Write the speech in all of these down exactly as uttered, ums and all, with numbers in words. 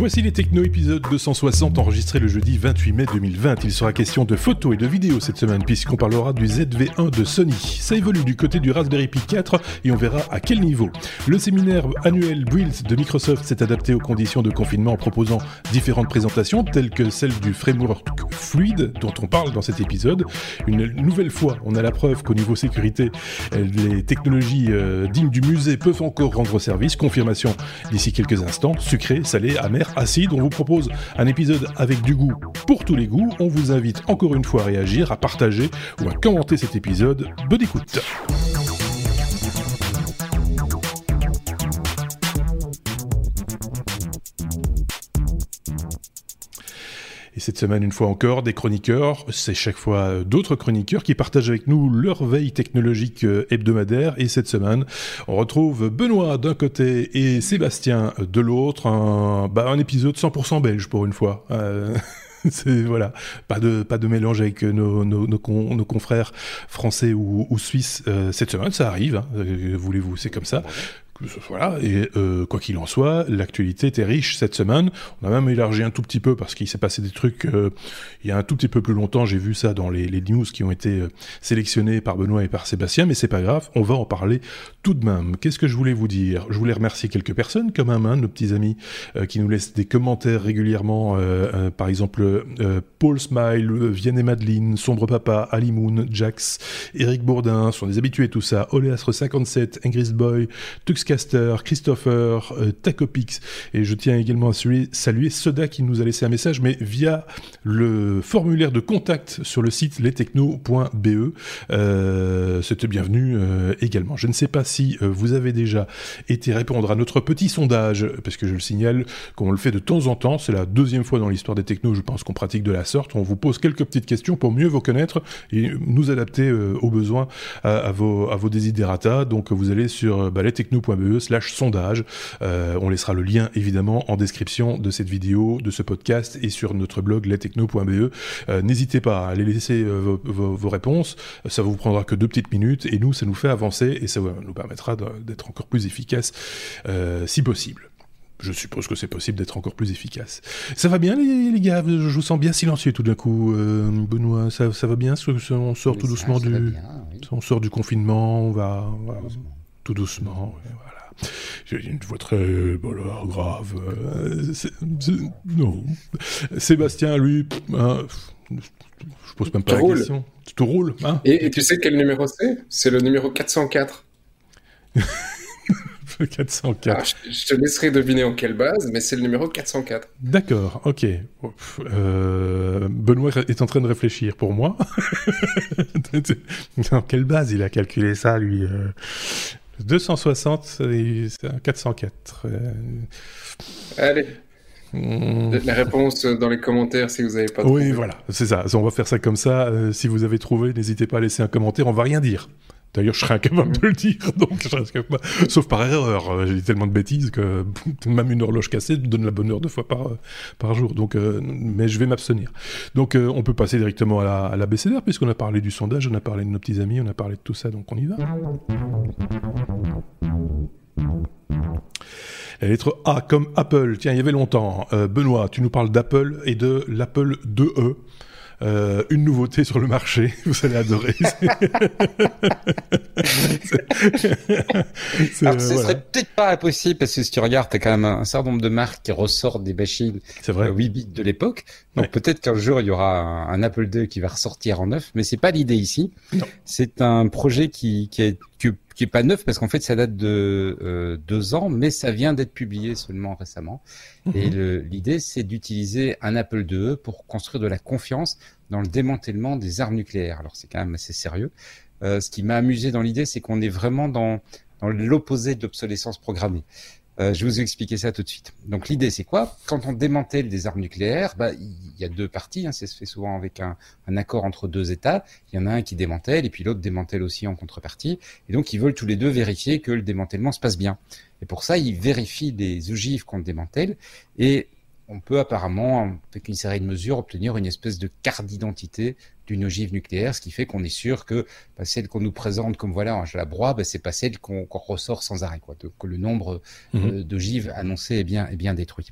Voici les techno épisode deux cent soixante enregistré le jeudi vingt-huit mai deux mille vingt. Il sera question de photos et de vidéos cette semaine puisqu'on parlera du Z V un de Sony. Ça évolue du côté du Raspberry Pi quatre et on verra à quel niveau. Le séminaire annuel Build de Microsoft s'est adapté aux conditions de confinement en proposant différentes présentations telles que celle du framework Fluid dont on parle dans cet épisode. Une nouvelle fois, on a la preuve qu'au niveau sécurité, les technologies euh, dignes du musée peuvent encore rendre service. Confirmation d'ici quelques instants. Sucré, salé, amer, acide. On vous propose un épisode avec du goût pour tous les goûts. On vous invite encore une fois à réagir, à partager ou à commenter cet épisode. Bonne écoute. Et cette semaine, une fois encore, des chroniqueurs, c'est chaque fois d'autres chroniqueurs qui partagent avec nous leur veille technologique hebdomadaire. Et cette semaine, on retrouve Benoît d'un côté et Sébastien de l'autre. Un, bah, un épisode cent pour cent belge pour une fois. Euh... C'est, voilà, pas de pas de mélange avec nos nos nos, con, nos confrères français ou, ou suisses euh, cette semaine, ça arrive, hein, euh, voulez-vous, c'est comme ça. Voilà, et euh, quoi qu'il en soit, l'actualité était riche cette semaine. On a même élargi un tout petit peu parce qu'il s'est passé des trucs euh, il y a un tout petit peu plus longtemps. J'ai vu ça dans les, les news qui ont été euh, sélectionnés par Benoît et par Sébastien, mais c'est pas grave, on va en parler tout de même. Qu'est-ce que je voulais vous dire? Je voulais remercier quelques personnes quand même, hein, nos petits amis euh, qui nous laissent des commentaires régulièrement, euh, euh, par exemple euh, Paul Smile, euh, Vienne et Madeleine, Sombre Papa, Ali Moon, Jax, Eric Bourdin, sont des habitués tout ça, Oleastre cinquante-sept, Ingris Boy, Tux Caster, Christopher, euh, Tacopix, et je tiens également à saluer, saluer Soda qui nous a laissé un message, mais via le formulaire de contact sur le site lestechno point be. Euh, c'était bienvenu euh, également. Je ne sais pas si euh, vous avez déjà été répondre à notre petit sondage, parce que je le signale qu'on le fait de temps en temps, c'est la deuxième fois dans l'histoire des technos, je pense qu'on pratique de la sorte, on vous pose quelques petites questions pour mieux vous connaître et nous adapter euh, aux besoins à, à vos, à vos desiderata. Donc vous allez sur bah, lestechno point be slash sondage. Euh, on laissera le lien évidemment en description de cette vidéo, de ce podcast et sur notre blog lestechno point be. Euh, n'hésitez pas à aller laisser euh, vos, vos, vos réponses, ça vous prendra que deux petites minutes et nous ça nous fait avancer et ça nous permettra de, d'être encore plus efficace euh, si possible. Je suppose que c'est possible d'être encore plus efficace. Ça va bien les, les gars, je vous sens bien silencieux tout d'un coup, euh, Benoît, ça, ça va bien, on sort oui, tout doucement ça, ça du bien, oui. On sort du confinement, on va... Voilà. Tout doucement, voilà. J'ai une voix très voilà, grave. Euh, c'est, c'est, non. Sébastien, lui, hein, je pose même pas tout la roule. question. Tout roule, hein. Et, et tu sais quel numéro c'est? C'est le numéro quatre cent quatre. quatre cent quatre. Alors, je, je te laisserai deviner en quelle base, mais c'est le numéro quatre cent quatre. D'accord, ok. Euh, Benoît est en train de réfléchir pour moi. En quelle base il a calculé ça, lui? Deux cent soixante et quatre cent quatre. Euh... Allez. La réponse dans les commentaires si vous n'avez pas trouvé. Oui, voilà, c'est ça. On va faire ça comme ça. Euh, si vous avez trouvé, n'hésitez pas à laisser un commentaire. On ne va rien dire. D'ailleurs, je serais incapable de le dire, donc je serais incapable. Sauf par erreur. J'ai dit tellement de bêtises que même une horloge cassée donne la bonne heure deux fois par, par jour. Donc, euh, mais je vais m'abstenir. Donc, euh, on peut passer directement à la, à la B C D R, puisqu'on a parlé du sondage, on a parlé de nos petits amis, on a parlé de tout ça, donc on y va. La lettre A comme Apple. Tiens, il y avait longtemps. Euh, Benoît, tu nous parles d'Apple et de l'Apple deux E. Euh, une nouveauté sur le marché, vous allez adorer. c'est... c'est... Alors, ce voilà. serait peut-être pas impossible parce que si tu regardes, t'as quand même un certain nombre de marques qui ressortent des machines huit bits de l'époque. Donc ouais. peut-être qu'un jour il y aura un, un Apple deux qui va ressortir en neuf, mais c'est pas l'idée ici. Non. C'est un projet qui qui est qui, qui est pas neuf parce qu'en fait ça date de euh, deux ans, mais ça vient d'être publié seulement récemment. Mmh. Et le, l'idée c'est d'utiliser un Apple deux E pour construire de la confiance dans le démantèlement des armes nucléaires. Alors c'est quand même assez sérieux. Euh, ce qui m'a amusé dans l'idée, c'est qu'on est vraiment dans, dans l'opposé de l'obsolescence programmée. Euh, je vais vous expliquer ça tout de suite. Donc l'idée, c'est quoi? Quand on démantèle des armes nucléaires, bah il y a deux parties. Hein, ça se fait souvent avec un, un accord entre deux États. Il y en a un qui démantèle et puis l'autre démantèle aussi en contrepartie. Et donc ils veulent tous les deux vérifier que le démantèlement se passe bien. Et pour ça, ils vérifient les ogives qu'on démantèle et on peut apparemment, avec une série de mesures, obtenir une espèce de carte d'identité d'une ogive nucléaire, ce qui fait qu'on est sûr que bah, celle qu'on nous présente comme voilà, je la broie, bah, c'est pas celle qu'on, qu'on ressort sans arrêt, quoi. Donc, que le nombre mm-hmm. euh, d'ogives annoncées est bien, est bien détruit.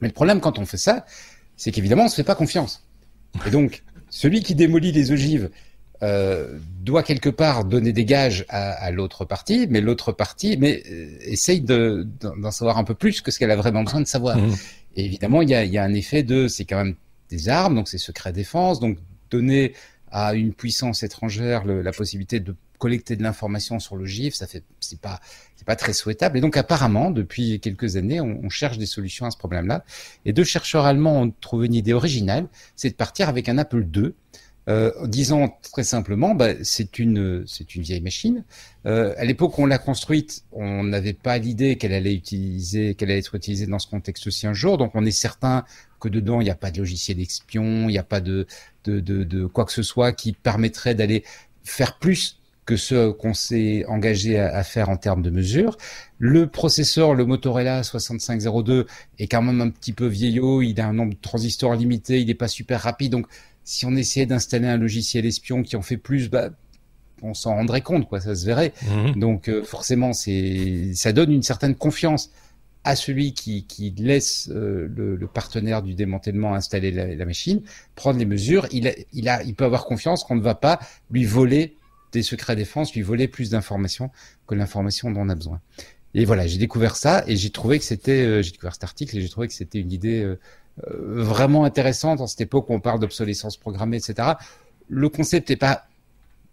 Mais le problème quand on fait ça, c'est qu'évidemment on se fait pas confiance. Et donc celui qui démolit les ogives euh, doit quelque part donner des gages à, à l'autre partie, mais l'autre partie, mais euh, essaye de d'en savoir un peu plus que ce qu'elle a vraiment besoin de savoir. Mmh. Et évidemment il y a, y a un effet de, c'est quand même des armes, donc c'est secret défense, donc donner à une puissance étrangère le, la possibilité de collecter de l'information sur le GIF, ça fait, c'est pas, c'est pas très souhaitable. Et donc apparemment, depuis quelques années, on, on cherche des solutions à ce problème-là. Et deux chercheurs allemands ont trouvé une idée originale, c'est de partir avec un Apple deux, euh, disant très simplement, bah, c'est une, c'est une vieille machine. Euh, à l'époque où on l'a construite, on n'avait pas l'idée qu'elle allait utiliser, qu'elle allait être utilisée dans ce contexte-ci un jour. Donc on est certain que dedans, il n'y a pas de logiciel espion, il n'y a pas de, de, de, de quoi que ce soit qui permettrait d'aller faire plus que ce qu'on s'est engagé à faire en termes de mesures. Le processeur, le Motorola soixante-cinq zéro deux, est quand même un petit peu vieillot, il a un nombre de transistors limité, il n'est pas super rapide, donc si on essayait d'installer un logiciel espion qui en fait plus, bah, on s'en rendrait compte, quoi, ça se verrait. Mmh. Donc euh, forcément, c'est, ça donne une certaine confiance à celui qui, qui laisse euh, le, le partenaire du démantèlement installer la, la machine, prendre les mesures, il, a, il, a, il peut avoir confiance qu'on ne va pas lui voler des secrets défense, lui voler plus d'informations que l'information dont on a besoin. Et voilà, j'ai découvert ça et j'ai trouvé que c'était, euh, j'ai découvert cet article et j'ai trouvé que c'était une idée euh, euh, vraiment intéressante en cette époque où on parle d'obsolescence programmée, et cetera. Le concept n'est pas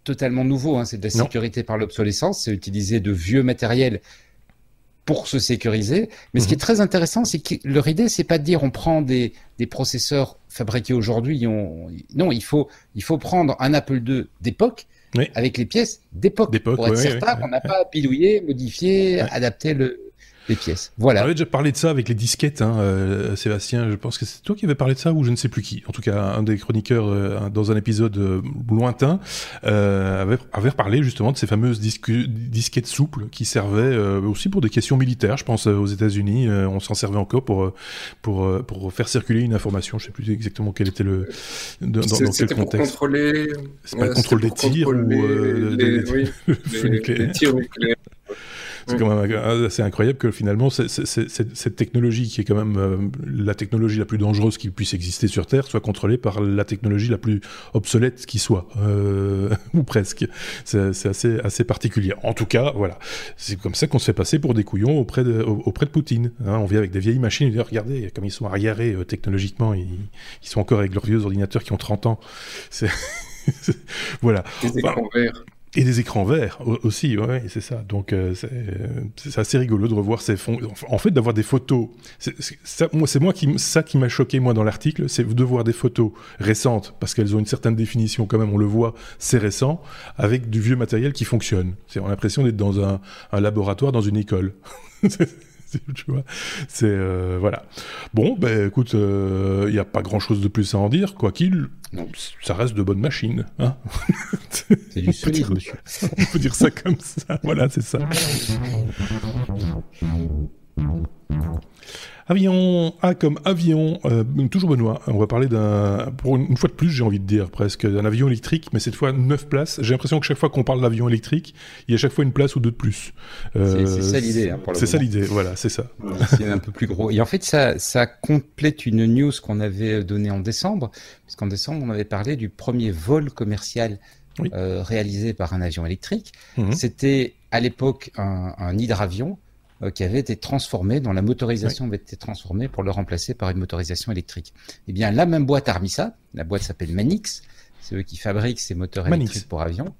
totalement nouveau, hein, c'est de la sécurité non. par l'obsolescence, c'est utiliser de vieux matériels pour se sécuriser. Mais mmh. ce qui est très intéressant, c'est que leur idée, c'est pas de dire on prend des, des processeurs fabriqués aujourd'hui. On... Non, il faut, il faut prendre un Apple deux d'époque. Oui. Avec les pièces d'époque, d'époque pour être ouais, certain ouais, qu'on n'a ouais. pas bidouillé, modifié, ouais. adapté le, les pièces. Voilà. On avait déjà parlé de ça avec les disquettes, hein, euh, Sébastien. Je pense que c'est toi qui avais parlé de ça ou je ne sais plus qui. En tout cas, un des chroniqueurs euh, dans un épisode euh, lointain euh, avait, avait parlé justement de ces fameuses disque, disquettes souples qui servaient euh, aussi pour des questions militaires. Je pense euh, aux États-Unis, euh, on s'en servait encore pour pour pour faire circuler une information. Je ne sais plus exactement quel était le de, dans, dans quel contexte. Pour contrôler. C'est pas euh, le contrôle des tirs ou euh, les, des, oui, des, les, nucléaires. Des tirs nucléaires. C'est quand même assez incroyable que finalement c'est, c'est, c'est, cette technologie qui est quand même euh, la technologie la plus dangereuse qui puisse exister sur Terre soit contrôlée par la technologie la plus obsolète qui soit euh, ou presque. C'est, c'est assez, assez particulier. En tout cas, voilà, c'est comme ça qu'on se fait passer pour des couillons auprès de, auprès de Poutine. Hein, on vient avec des vieilles machines et dit regardez comme ils sont arriérés euh, technologiquement, ils, ils sont encore avec leurs vieux ordinateurs qui ont trente ans. C'est... voilà. Des écrans verts. Et des écrans verts aussi, ouais, c'est ça. Donc euh, c'est, c'est assez rigolo de revoir ces fonds. En fait, d'avoir des photos, c'est, c'est, ça, moi, c'est moi qui, ça qui m'a choqué moi dans l'article, c'est de voir des photos récentes parce qu'elles ont une certaine définition quand même. On le voit, c'est récent, avec du vieux matériel qui fonctionne. C'est, on a l'impression d'être dans un, un laboratoire, dans une école. Tu vois, c'est euh, voilà. Bon, ben bah, écoute, il euh, n'y a pas grand-chose de plus à en dire, quoi qu'il, ça reste de bonnes machines. Hein, c'est du solide, monsieur. On peut dire ça comme ça. Voilà, c'est ça. Avion, A comme avion, euh, toujours Benoît, on va parler d'un, pour une, une fois de plus j'ai envie de dire presque, d'un avion électrique, mais cette fois neuf places, j'ai l'impression que chaque fois qu'on parle d'avion électrique, il y a chaque fois une place ou deux de plus. Euh, c'est, c'est ça l'idée. Hein, pour le c'est moment. Ça l'idée, voilà, c'est ça. C'est un peu plus gros. Et en fait ça, ça complète une news qu'on avait donnée en décembre, puisqu'en décembre on avait parlé du premier vol commercial oui. euh, réalisé par un avion électrique. Mmh. C'était à l'époque un, un hydravion, qui avait été transformé, dont la motorisation oui. avait été transformée pour le remplacer par une motorisation électrique. Eh bien, la même boîte a remis ça. La boîte s'appelle Manix. C'est eux qui fabriquent ces moteurs Manix. Électriques pour avions.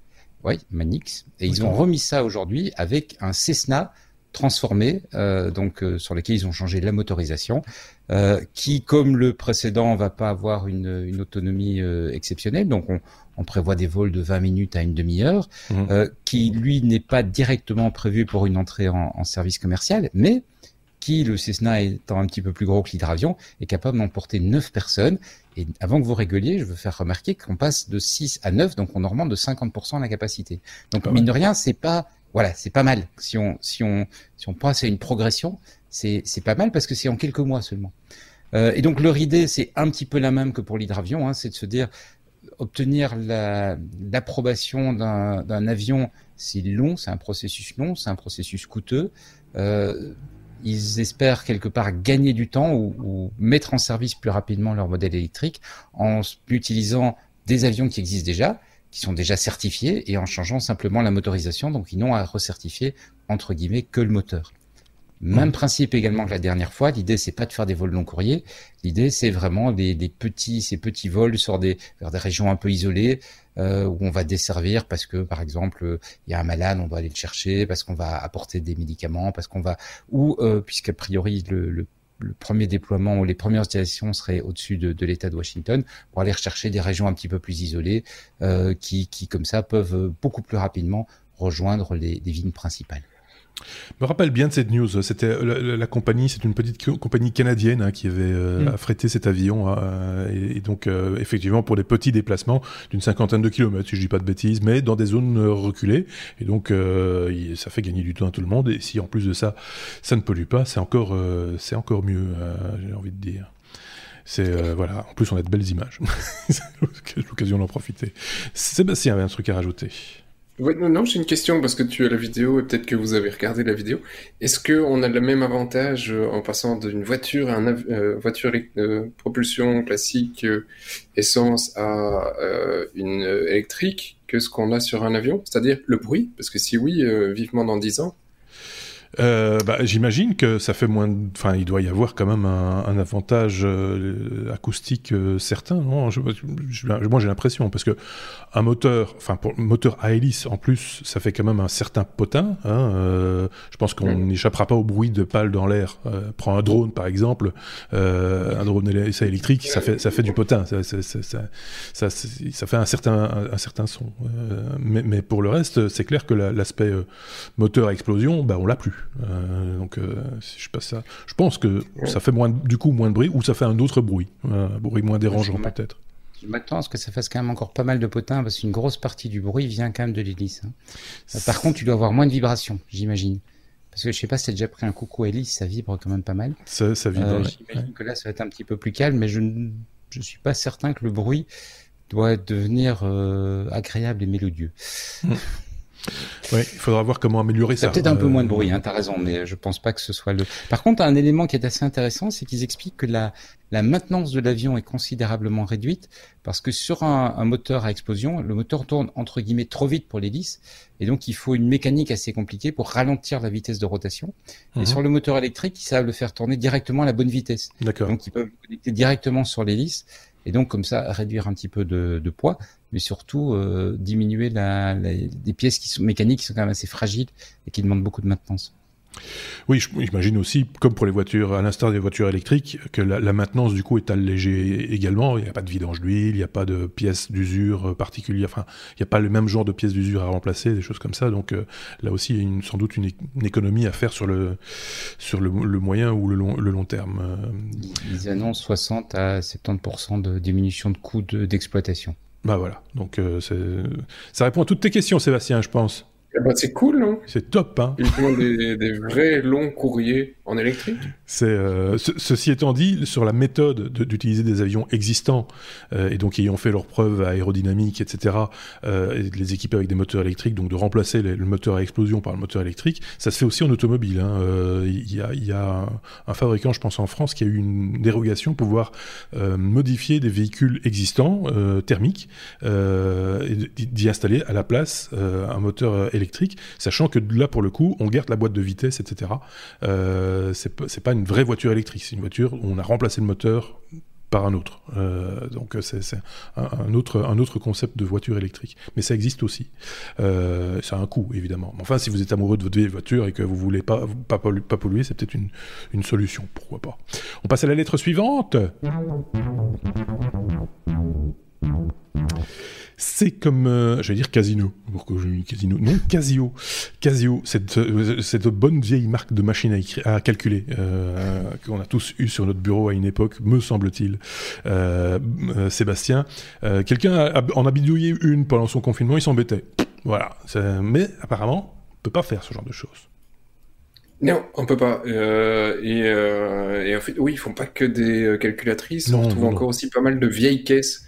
Oui, Manix. Et ils ont remis ça aujourd'hui avec un Cessna transformé, euh, donc euh, sur lequel ils ont changé la motorisation, euh, qui, comme le précédent, va pas avoir une, une autonomie euh, exceptionnelle. Donc, on, on prévoit des vols de vingt minutes à une demi-heure, mmh. euh, qui, lui, n'est pas directement prévu pour une entrée en, en service commercial, mais qui, le Cessna étant un petit peu plus gros que l'hydravion, est capable d'emporter neuf personnes. Et avant que vous réguliez, je veux faire remarquer qu'on passe de six à neuf, donc on augmente de cinquante pour cent la capacité. Donc, mine de rien, c'est pas... Voilà, c'est pas mal. Si on, si on, si on pense à une progression, c'est, c'est pas mal parce que c'est en quelques mois seulement. Euh, et donc, leur idée, c'est un petit peu la même que pour l'hydravion, hein, c'est de se dire, obtenir la, l'approbation d'un, d'un avion, c'est long, c'est un processus long, c'est un processus coûteux. Euh, ils espèrent quelque part gagner du temps ou, ou mettre en service plus rapidement leur modèle électrique en utilisant des avions qui existent déjà, qui sont déjà certifiés, et en changeant simplement la motorisation. Donc, ils n'ont à recertifier, entre guillemets, que le moteur. Même principe également que la dernière fois. L'idée, c'est pas de faire des vols long courriers. L'idée, c'est vraiment des, des petits, ces petits vols sur des, vers des régions un peu isolées, euh, où on va desservir parce que, par exemple, il y a un malade, on doit aller le chercher, parce qu'on va apporter des médicaments, parce qu'on va, ou, euh, puisqu'a priori, le, le, le premier déploiement ou les premières installations seraient au-dessus de, de l'État de Washington, pour aller rechercher des régions un petit peu plus isolées, euh, qui, qui, comme ça, peuvent beaucoup plus rapidement rejoindre les, les villes principales. Je me rappelle bien de cette news. C'était la, la, la compagnie, c'est une petite co- compagnie canadienne hein, qui avait euh, mmh. affrété cet avion hein, et, et donc euh, effectivement pour des petits déplacements d'une cinquantaine de kilomètres, si je dis pas de bêtises, mais dans des zones reculées. Et donc euh, ça fait gagner du temps à tout le monde. Et si en plus de ça, ça ne pollue pas, c'est encore, euh, c'est encore mieux. Euh, j'ai envie de dire. C'est euh, voilà. En plus, on a de belles images. C'est l'occasion d'en profiter. Sébastien avait un truc à rajouter. Ouais, non, non, j'ai une question parce que tu as la vidéo et peut-être que vous avez regardé la vidéo. Est-ce qu'on a le même avantage euh, en passant d'une voiture à une av- euh, voiture euh, propulsion classique euh, essence à euh, une électrique que ce qu'on a sur un avion, c'est-à-dire le bruit? Parce que si oui, euh, vivement dans dix ans. Euh, bah, j'imagine que ça fait moins. De... Enfin, il doit y avoir quand même un, un avantage euh, acoustique euh, certain, non je, je, Moi, j'ai l'impression parce que un moteur, enfin, pour moteur à hélice en plus, ça fait quand même un certain potin. Hein, euh, je pense qu'on mmh. n'échappera pas au bruit de pales dans l'air. Euh, prends un drone par exemple, euh, un drone éle- ça électrique, ça fait ça fait du potin, ça ça ça ça, ça, ça, ça fait un certain un, un certain son. Euh, mais, mais pour le reste, c'est clair que la, l'aspect euh, moteur à explosion, bah, on l'a plus. Euh, donc euh, si je passe ça, je pense que ouais. ça fait moins, du coup moins de bruit, ou ça fait un autre bruit, un bruit moins dérangeant je peut-être. Je m'attends à ce que ça fasse quand même encore pas mal de potins, parce qu'une grosse partie du bruit vient quand même de l'hélice. Hein. Par contre, tu dois avoir moins de vibrations, j'imagine. Parce que je sais pas si tu as déjà pris un coucou hélice, ça vibre quand même pas mal. Ça, ça vibre. Euh, j'imagine ouais. que là, ça va être un petit peu plus calme, mais je ne je suis pas certain que le bruit doit devenir euh, agréable et mélodieux. Mmh. Oui, il faudra voir comment améliorer ça. Peut-être un euh... peu moins de bruit, hein, t'as raison, mais je pense pas que ce soit le... Par contre, un élément qui est assez intéressant, c'est qu'ils expliquent que la, la maintenance de l'avion est considérablement réduite, parce que sur un, un moteur à explosion, le moteur tourne entre guillemets trop vite pour l'hélice, et donc il faut une mécanique assez compliquée pour ralentir la vitesse de rotation. Mmh. Et sur le moteur électrique, ils savent le faire tourner directement à la bonne vitesse. D'accord. Donc ils peuvent connecter directement sur l'hélice, et donc comme ça réduire un petit peu de, de poids, mais surtout euh, diminuer la, la, des pièces qui sont mécaniques qui sont quand même assez fragiles et qui demandent beaucoup de maintenance. Oui, j'imagine aussi, comme pour les voitures, à l'instar des voitures électriques, que la, la maintenance du coup est allégée également. Il n'y a pas de vidange d'huile, il n'y a pas de pièces d'usure particulières, enfin, il n'y a pas le même genre de pièces d'usure à remplacer, des choses comme ça. Donc euh, là aussi, il y a une, sans doute une, une économie à faire sur le, sur le, le moyen ou le long, le long terme. Ils annoncent soixante à soixante-dix pour cent de diminution de coûts de, d'exploitation. Bah voilà, donc euh, c'est... ça répond à toutes tes questions, Sébastien, je pense. Eh ben, c'est cool, non? C'est top, hein. Ils font des, des vrais longs courriers en électrique. C'est, euh, ce, ceci étant dit, sur la méthode de, d'utiliser des avions existants euh, et donc ayant fait leurs preuves aérodynamiques, et cetera, euh, et de les équiper avec des moteurs électriques, donc de remplacer les, le moteur à explosion par le moteur électrique, ça se fait aussi en automobile. Hein. Euh, y a, y a un, un fabricant, je pense en France, qui a eu une dérogation pour pouvoir euh, modifier des véhicules existants euh, thermiques euh, et d'y installer à la place euh, un moteur électrique. Électrique, sachant que là pour le coup on garde la boîte de vitesse, et cetera. Euh, c'est, p- c'est pas une vraie voiture électrique, c'est une voiture où on a remplacé le moteur par un autre. Euh, donc c'est, c'est un, un autre un autre concept de voiture électrique, mais ça existe aussi. Euh, ça a un coût évidemment. Enfin si vous êtes amoureux de votre vieille voiture et que vous voulez pas pas polluer, pas polluer c'est peut-être une une solution. Pourquoi pas. On passe à la lettre suivante. C'est comme, euh, j'allais dire casino, pourquoi j'ai mis casino, non Casio, Casio, cette, cette bonne vieille marque de machine à, écri- à calculer euh, qu'on a tous eu sur notre bureau à une époque, me semble-t-il. Euh, euh, Sébastien, euh, quelqu'un a, a, en a bidouillé une pendant son confinement, il s'embêtait. Voilà, c'est, mais apparemment, on peut pas faire ce genre de choses. Non, on peut pas. Euh, et, euh, et en fait, oui, ils font pas que des calculatrices, non, on retrouve non, encore non. aussi pas mal de vieilles caisses.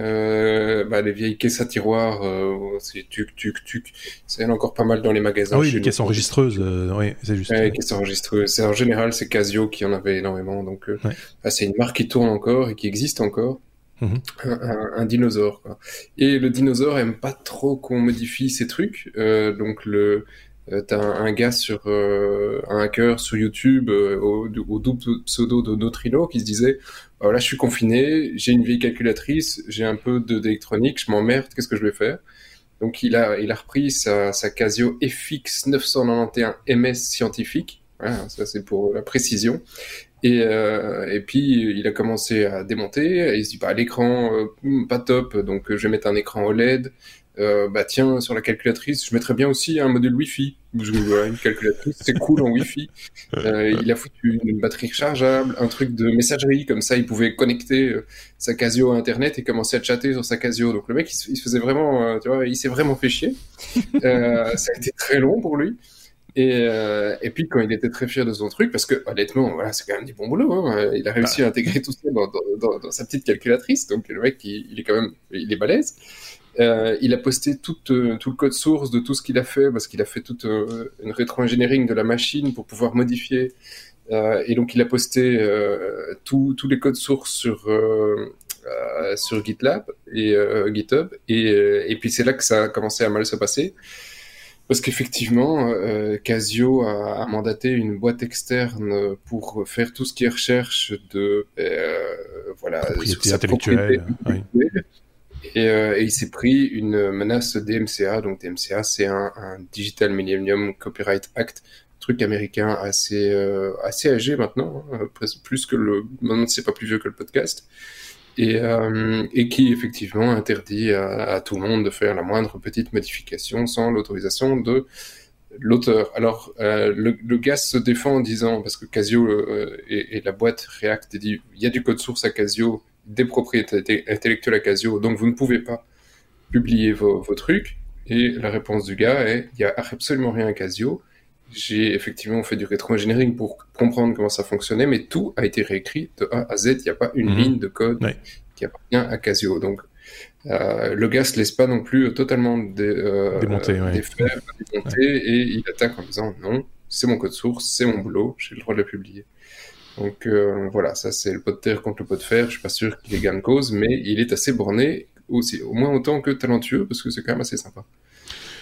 Euh, bah, les vieilles caisses à tiroirs, euh, c'est tuc, tuc, tuc. C'est encore pas mal dans les magasins. Ah oui, les caisses enregistreuses, euh, oui, c'est juste. Ouais, les caisses enregistreuses. C'est, en général, c'est Casio qui en avait énormément. Donc, euh, ouais. bah, c'est une marque qui tourne encore et qui existe encore. Mmh. Un, un, un dinosaure, quoi. Et le dinosaure aime pas trop qu'on modifie ses trucs. Euh, donc, le, euh, t'as un, un gars sur, euh, un hacker sur YouTube, euh, au, au double pseudo de Neutrino qui se disait, alors là, je suis confiné, j'ai une vieille calculatrice, j'ai un peu de, d'électronique, je m'emmerde, qu'est-ce que je vais faire? Donc, il a, il a repris sa, sa Casio F X neuf cent quatre-vingt-onze M S scientifique. Voilà, ça, c'est pour la précision. Et, euh, et puis il a commencé à démonter. Et il se dit bah l'écran euh, pas top, donc euh, je vais mettre un écran O L E D. Euh, bah tiens, sur la calculatrice, je mettrais bien aussi un module Wi-Fi. Voilà, une calculatrice, c'est cool en Wi-Fi. Euh, il a foutu une, une batterie rechargeable, un truc de messagerie comme ça, il pouvait connecter euh, sa Casio à Internet et commencer à chatter sur sa Casio. Donc le mec, il, il se faisait vraiment, euh, tu vois, il s'est vraiment fait chier. Euh, ça a été très long pour lui. Et, euh, et puis quand il était très fier de son truc, parce que honnêtement, voilà, c'est quand même du bon boulot. Hein, il a réussi à intégrer tout ça dans, dans, dans, dans sa petite calculatrice. Donc le mec, il, il est quand même, il est balèze. Euh, il a posté tout, euh, tout le code source de tout ce qu'il a fait, parce qu'il a fait toute euh, une rétro-engineering de la machine pour pouvoir modifier. Euh, et donc il a posté euh, tous les codes sources sur euh, euh, sur GitLab et euh, GitHub. Et, euh, et puis c'est là que ça a commencé à mal se passer. Parce qu'effectivement, euh, Casio a, a mandaté une boîte externe pour faire tout ce qui est recherche de euh, voilà, propriété intellectuelle. Propriété. Oui. Et, euh, et il s'est pris une menace D M C A. Donc D M C A, c'est un, un Digital Millennium Copyright Act, truc américain assez euh, assez âgé maintenant, hein, plus que le maintenant c'est pas plus vieux que le podcast. Et, euh, et qui effectivement interdit à, à tout le monde de faire la moindre petite modification sans l'autorisation de l'auteur. Alors euh, le, le gars se défend en disant, parce que Casio euh, et, et la boîte React dit il y a du code source à Casio, des propriétés intellectuelles à Casio, donc vous ne pouvez pas publier vos, vos trucs. Et la réponse du gars est il y a absolument rien à Casio. J'ai effectivement fait du rétro-engineering pour comprendre comment ça fonctionnait, mais tout a été réécrit de A à Z. Il n'y a pas une mmh. ligne de code oui. qui appartient à Casio. Donc, euh, le gars ne se laisse pas non plus totalement dé, euh, démonter, euh, ouais. défaire, démonter, ouais. et il attaque en disant « Non, c'est mon code source, c'est mon boulot, j'ai le droit de le publier. » Donc, euh, voilà, ça, c'est le pot de terre contre le pot de fer. Je ne suis pas sûr qu'il ait gain de cause, mais il est assez borné, aussi, au moins autant que talentueux, parce que c'est quand même assez sympa.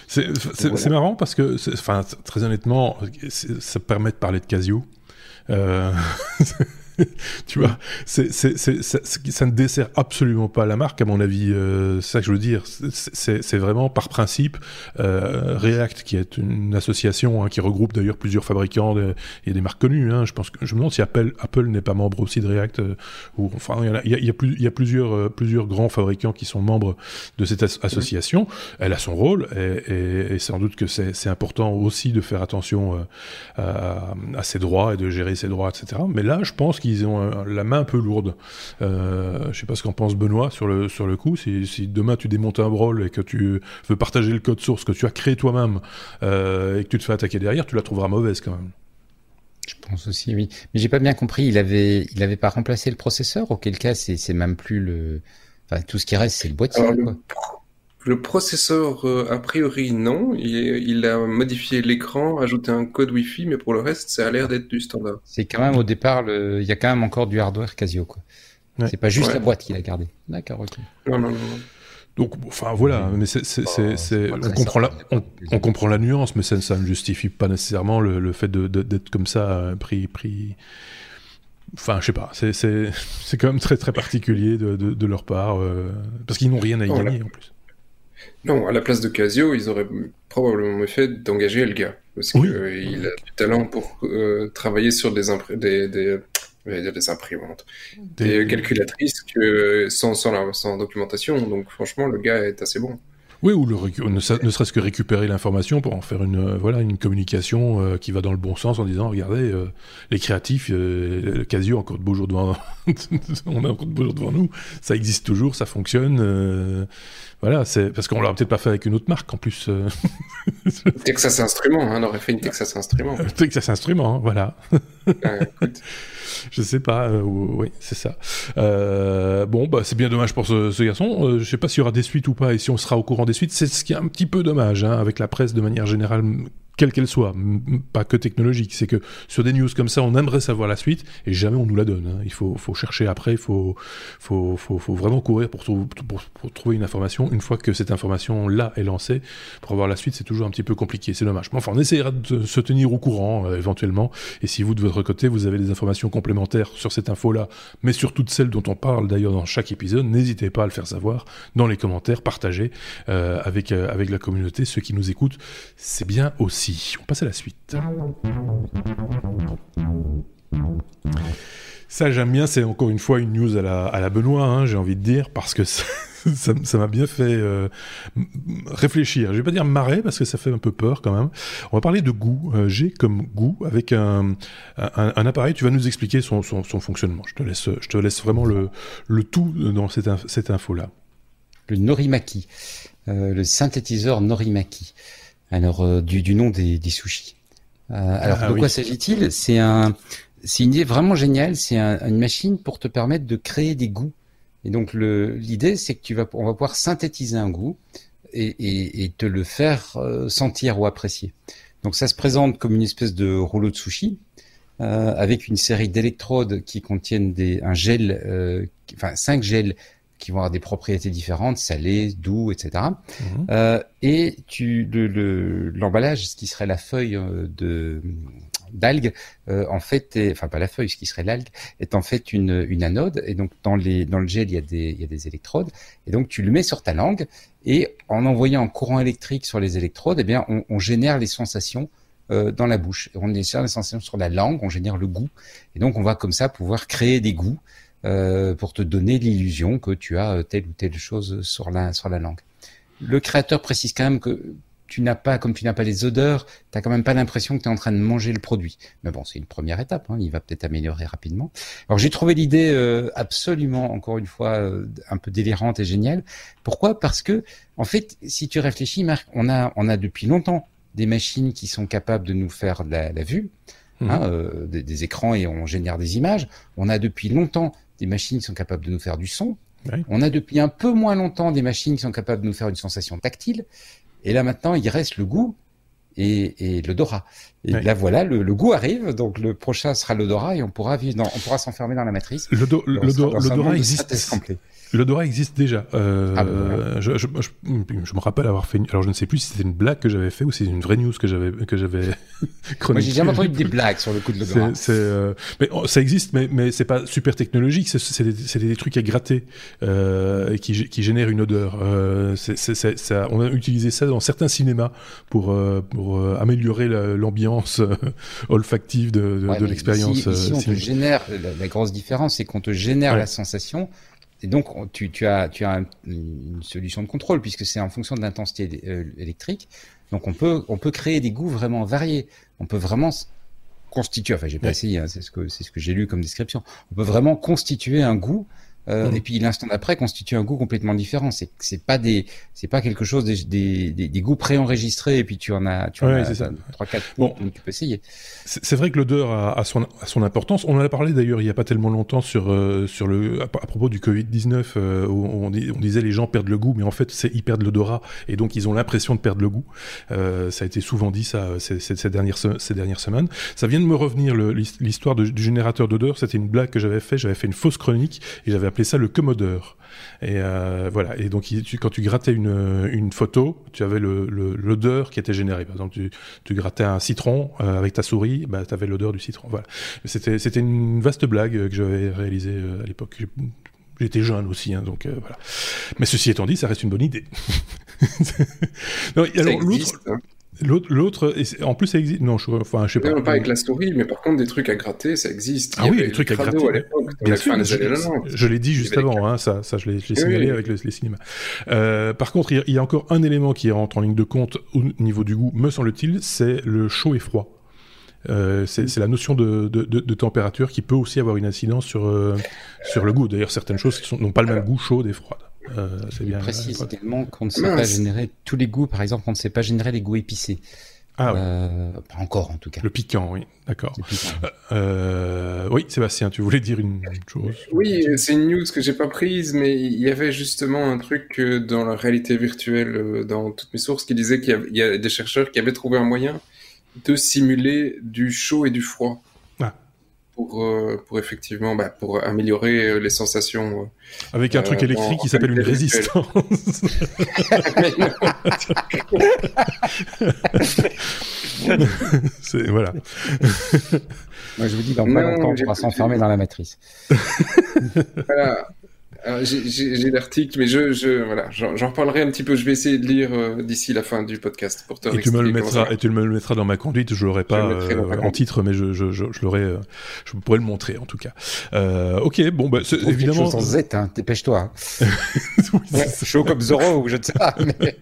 C'est, c'est, voilà. c'est marrant parce que, c'est, enfin, très honnêtement, ça permet de parler de Casio. Euh, tu vois, c'est, c'est, c'est, ça, ça ne dessert absolument pas la marque, à mon avis. Euh, c'est ça que je veux dire. C'est, c'est, c'est vraiment par principe euh, React, qui est une association hein, qui regroupe d'ailleurs plusieurs fabricants de, et des marques connues. Hein, je pense que je me demande si Apple, Apple n'est pas membre aussi de React. Euh, ou enfin, il y en a, il y a, il y a, plus, il y a plusieurs, euh, plusieurs grands fabricants qui sont membres de cette as- association. Mmh. Elle a son rôle et, et, et sans doute que c'est, c'est important aussi de faire attention euh, à, à ses droits et de gérer ses droits, et cetera. Mais là, je pense qu'il ils ont la main un peu lourde. Euh, je ne sais pas ce qu'en pense Benoît sur le, sur le coup. Si, si demain tu démontes un brawl et que tu veux partager le code source que tu as créé toi-même euh, et que tu te fais attaquer derrière, tu la trouveras mauvaise quand même. Je pense aussi, oui. Mais j'ai pas bien compris. Il avait, il avait pas remplacé le processeur. Auquel cas, c'est, c'est même plus le. Enfin, tout ce qui reste, c'est le boîtier. Alors, quoi. Le, le processeur, euh, a priori, non. Il, il a modifié l'écran, ajouté un code Wi-Fi, mais pour le reste, ça a l'air d'être du standard. C'est quand même au départ, le... il y a quand même encore du hardware Casio, quoi. Ouais. C'est pas juste ouais. la boîte qu'il a gardée. D'accord, ok. Non, non, non. Donc, enfin voilà, mais c'est, c'est, c'est, c'est, on comprend la, on, on comprend la nuance, mais ça, ça ne justifie pas nécessairement le, le fait de, de, d'être comme ça pris, pris. Enfin, je sais pas. C'est, c'est, c'est quand même très, très particulier de, de, de leur part, euh, parce qu'ils n'ont rien à y gagner en plus. Non, à la place de Casio, ils auraient probablement fait d'engager le gars, parce oui. qu'il a du talent pour euh, travailler sur des, impr- des, des, des, des imprimantes, des, des calculatrices que, sans, sans, la, sans documentation, donc franchement, le gars est assez bon. Oui, ou le récu- ne, ne serait-ce que récupérer l'information pour en faire une, euh, voilà, une communication euh, qui va dans le bon sens en disant, regardez, euh, les créatifs, euh, Casio, encore de beaux jours devant, on a encore de beaux jours devant nous, ça existe toujours, ça fonctionne, euh, voilà, c'est parce qu'on l'aurait peut-être pas fait avec une autre marque en plus. Euh... Texas Instruments, hein, on aurait fait une Texas Instruments. Euh, Texas Instruments, voilà. Euh, écoute. Je sais pas, euh, oui, c'est ça. Euh, bon, bah, c'est bien dommage pour ce, ce garçon. Euh, je sais pas s'il y aura des suites ou pas, et si on sera au courant des suites, c'est ce qui est un petit peu dommage, hein, avec la presse de manière générale, quelle qu'elle soit, m- pas que technologique. C'est que sur des news comme ça, on aimerait savoir la suite, et jamais on nous la donne. Hein. Il faut, faut chercher après, il faut, faut, faut, faut vraiment courir pour, trou- pour, pour trouver une information. Une fois que cette information-là est lancée, pour avoir la suite, c'est toujours un petit peu compliqué, c'est dommage. Mais enfin, on essaiera de se tenir au courant, euh, éventuellement, et si vous, de votre côté, vous avez des informations complémentaires sur cette info-là, mais sur toutes celles dont on parle d'ailleurs dans chaque épisode, n'hésitez pas à le faire savoir dans les commentaires, partagez euh, avec, euh, avec la communauté, ceux qui nous écoutent, c'est bien aussi. On passe à la suite. Ça, j'aime bien, c'est encore une fois une news à la, à la Benoît, hein, j'ai envie de dire, parce que ça, ça, ça m'a bien fait euh, réfléchir. Je vais pas dire marrer, parce que ça fait un peu peur quand même. On va parler de goût, euh, G comme goût, avec un, un, un appareil. Tu vas nous expliquer son, son, son fonctionnement. Je te laisse, je te laisse vraiment le, le tout dans cette, cette info-là. Le Norimaki, euh, le synthétiseur Norimaki. Alors euh, du, du nom des, des sushis. Euh, alors ah, de quoi oui. s'agit-il ? C'est un, c'est une idée vraiment géniale. C'est un, une machine pour te permettre de créer des goûts. Et donc le, l'idée, c'est que tu vas, on va pouvoir synthétiser un goût et, et, et te le faire sentir ou apprécier. Donc ça se présente comme une espèce de rouleau de sushi euh, avec une série d'électrodes qui contiennent des, un gel, euh, qui, enfin cinq gels. Qui vont avoir des propriétés différentes, salés, doux, et cetera. Mmh. Euh, et tu, le, le, l'emballage, ce qui serait la feuille de, d'algue, euh, en fait, est, enfin pas la feuille, ce qui serait l'algue, est en fait une, une anode. Et donc dans, les, dans le gel, il y a des, il y a des électrodes. Et donc tu le mets sur ta langue et en envoyant un courant électrique sur les électrodes, eh bien on, on génère les sensations euh, dans la bouche. On génère les sensations sur la langue, on génère le goût. Et donc on va comme ça pouvoir créer des goûts. Euh, pour te donner l'illusion que tu as telle ou telle chose sur la, sur la langue. Le créateur précise quand même que tu n'as pas, comme tu n'as pas les odeurs, tu n'as quand même pas l'impression que tu es en train de manger le produit. Mais bon, c'est une première étape, hein, il va peut-être améliorer rapidement. Alors j'ai trouvé l'idée euh, absolument, encore une fois, euh, un peu délirante et géniale. Pourquoi ? Parce que, en fait, si tu réfléchis, Marc, on a, on a depuis longtemps des machines qui sont capables de nous faire la, la vue, mmh. hein, euh, des, des écrans et on génère des images. On a depuis longtemps des machines qui sont capables de nous faire du son. Oui. On a depuis un peu moins longtemps des machines qui sont capables de nous faire une sensation tactile. Et là, maintenant, il reste le goût et, et l'odorat. Et oui. Là, voilà, le, le goût arrive. Donc, le prochain sera l'odorat et on pourra vivre dans, on pourra s'enfermer dans la matrice. Le do, le do, l'odorat existe. L'odorat existe déjà. Euh, ah, ben, je, je, je, je me rappelle avoir fait. Une... Alors je ne sais plus si c'était une blague que j'avais fait ou si c'est une vraie news que j'avais que j'avais. Moi j'ai jamais entendu des blagues sur le coup de l'odorat. C'est, c'est, euh... Mais oh, ça existe, mais mais c'est pas super technologique. C'est c'est des, c'est des trucs à gratter euh, qui qui génèrent une odeur. Euh, c'est, c'est, c'est, ça, on a utilisé ça dans certains cinémas pour euh, pour euh, améliorer la, l'ambiance euh, olfactive de de, ouais, de l'expérience. Ici, ici on cinéma. Te génère la, la grosse différence, c'est qu'on te génère ouais. la sensation. Et donc, tu, tu as, tu as une solution de contrôle puisque c'est en fonction de l'intensité électrique. Donc, on peut, on peut créer des goûts vraiment variés. On peut vraiment constituer. Enfin, j'ai pas oui. essayé. Hein, c'est ce que, c'est ce que j'ai lu comme description. On peut vraiment constituer un goût. Euh, mmh. Et puis, l'instant d'après, constituer un goût complètement différent. C'est, c'est pas des, c'est pas quelque chose des, des, des, des goûts préenregistrés. Et puis, tu en as, tu en ouais, as trois, quatre. Bon, donc tu peux essayer. C'est, c'est vrai que l'odeur a, a son, a son importance. On en a parlé d'ailleurs il y a pas tellement longtemps sur, euh, sur le, à, à propos du covid dix-neuf, euh, où on, dis, on disait les gens perdent le goût, mais en fait, c'est, ils perdent l'odorat. Et donc, ils ont l'impression de perdre le goût. Euh, ça a été souvent dit, ça, ces, ces, ces dernières, ces dernières semaines. Ça vient de me revenir le, l'histoire de, du générateur d'odeur. C'était une blague que j'avais fait. J'avais fait une fausse chronique et j'avais appelé ça le commodeur. Et euh, voilà. Et donc, il, tu, quand tu grattais une, une photo, tu avais le, le, l'odeur qui était générée. Par exemple, tu, tu grattais un citron euh, avec ta souris, bah, tu avais l'odeur du citron. Voilà. C'était, c'était une vaste blague que j'avais réalisée euh, à l'époque. J'étais jeune aussi, hein, donc euh, voilà. Mais ceci étant dit, ça reste une bonne idée. Non, alors, l'autre... L'autre, en plus, ça existe. Non, je, enfin, je sais pas. Non, pas avec la story, mais par contre, des trucs à gratter, ça existe. Ah oui, des trucs à gratter. Bien sûr, je l'ai dit juste avant, hein, ça, ça, je l'ai signalé avec les cinémas. Euh, par contre, il y a encore un élément qui rentre en ligne de compte au niveau du goût, me semble-t-il, c'est le chaud et froid. Euh, c'est, c'est la notion de, de, de, de température qui peut aussi avoir une incidence sur, euh, sur le goût. D'ailleurs, certaines choses qui sont, n'ont pas le même goût chaude et froide. Euh, c'est bien précise également qu'on ne sait Mince. pas générer tous les goûts. Par exemple, on ne sait pas générer les goûts épicés. Ah, euh, oui. Pas encore, en tout cas. Le piquant, oui. D'accord. Piquant, oui. Euh, oui, Sébastien, tu voulais dire une chose? Oui, c'est une news que j'ai pas prise, mais il y avait justement un truc dans la réalité virtuelle, dans toutes mes sources, qui disait qu'il y avait, il y a des chercheurs qui avaient trouvé un moyen de simuler du chaud et du froid. Pour, euh, pour effectivement bah, pour améliorer euh, les sensations. Euh, Avec un euh, truc électrique en, qui en s'appelle une résistance. C'est, voilà. Moi, je vous dis, dans pas longtemps, on pourra s'enfermer dans la matrice. Voilà. Alors, j'ai, j'ai, j'ai l'article, mais je, je, voilà, j'en, j'en reparlerai un petit peu. Je vais essayer de lire euh, d'ici la fin du podcast pour te. Et tu me le mettras, et tu me le mettras dans ma conduite. Je l'aurai pas euh, en titre, mais je, je, je, je l'aurai. Euh, je pourrais le montrer en tout cas. Euh, ok, bon, bah, c'est, évidemment. Quelque chose en Z, hein, dépêche-toi. Oui, ouais, chaud comme Zorro ou je ne sais pas. Mais...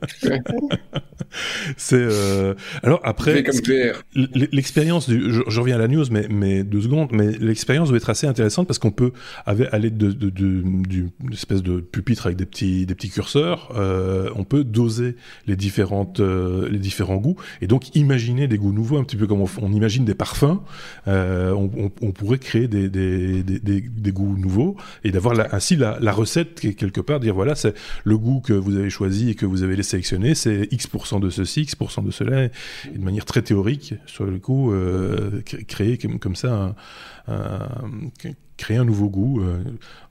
c'est. Euh... Alors après, comme l'expérience du. Je, je reviens à la news, mais, mais deux secondes. Mais l'expérience doit être assez intéressante parce qu'on peut aller de, de, de, du une espèce de pupitre avec des petits, des petits curseurs, euh, on peut doser les, différentes, euh, les différents goûts et donc imaginer des goûts nouveaux, un petit peu comme on, on imagine des parfums. Euh, on, on, on pourrait créer des, des, des, des, des goûts nouveaux et d'avoir la, ainsi la, la recette quelque part, dire voilà, c'est le goût que vous avez choisi et que vous avez sélectionné, c'est X% de ceci, X% de cela, et de manière très théorique, sur le coup, euh, créer comme, comme ça un... un créer un nouveau goût. Euh,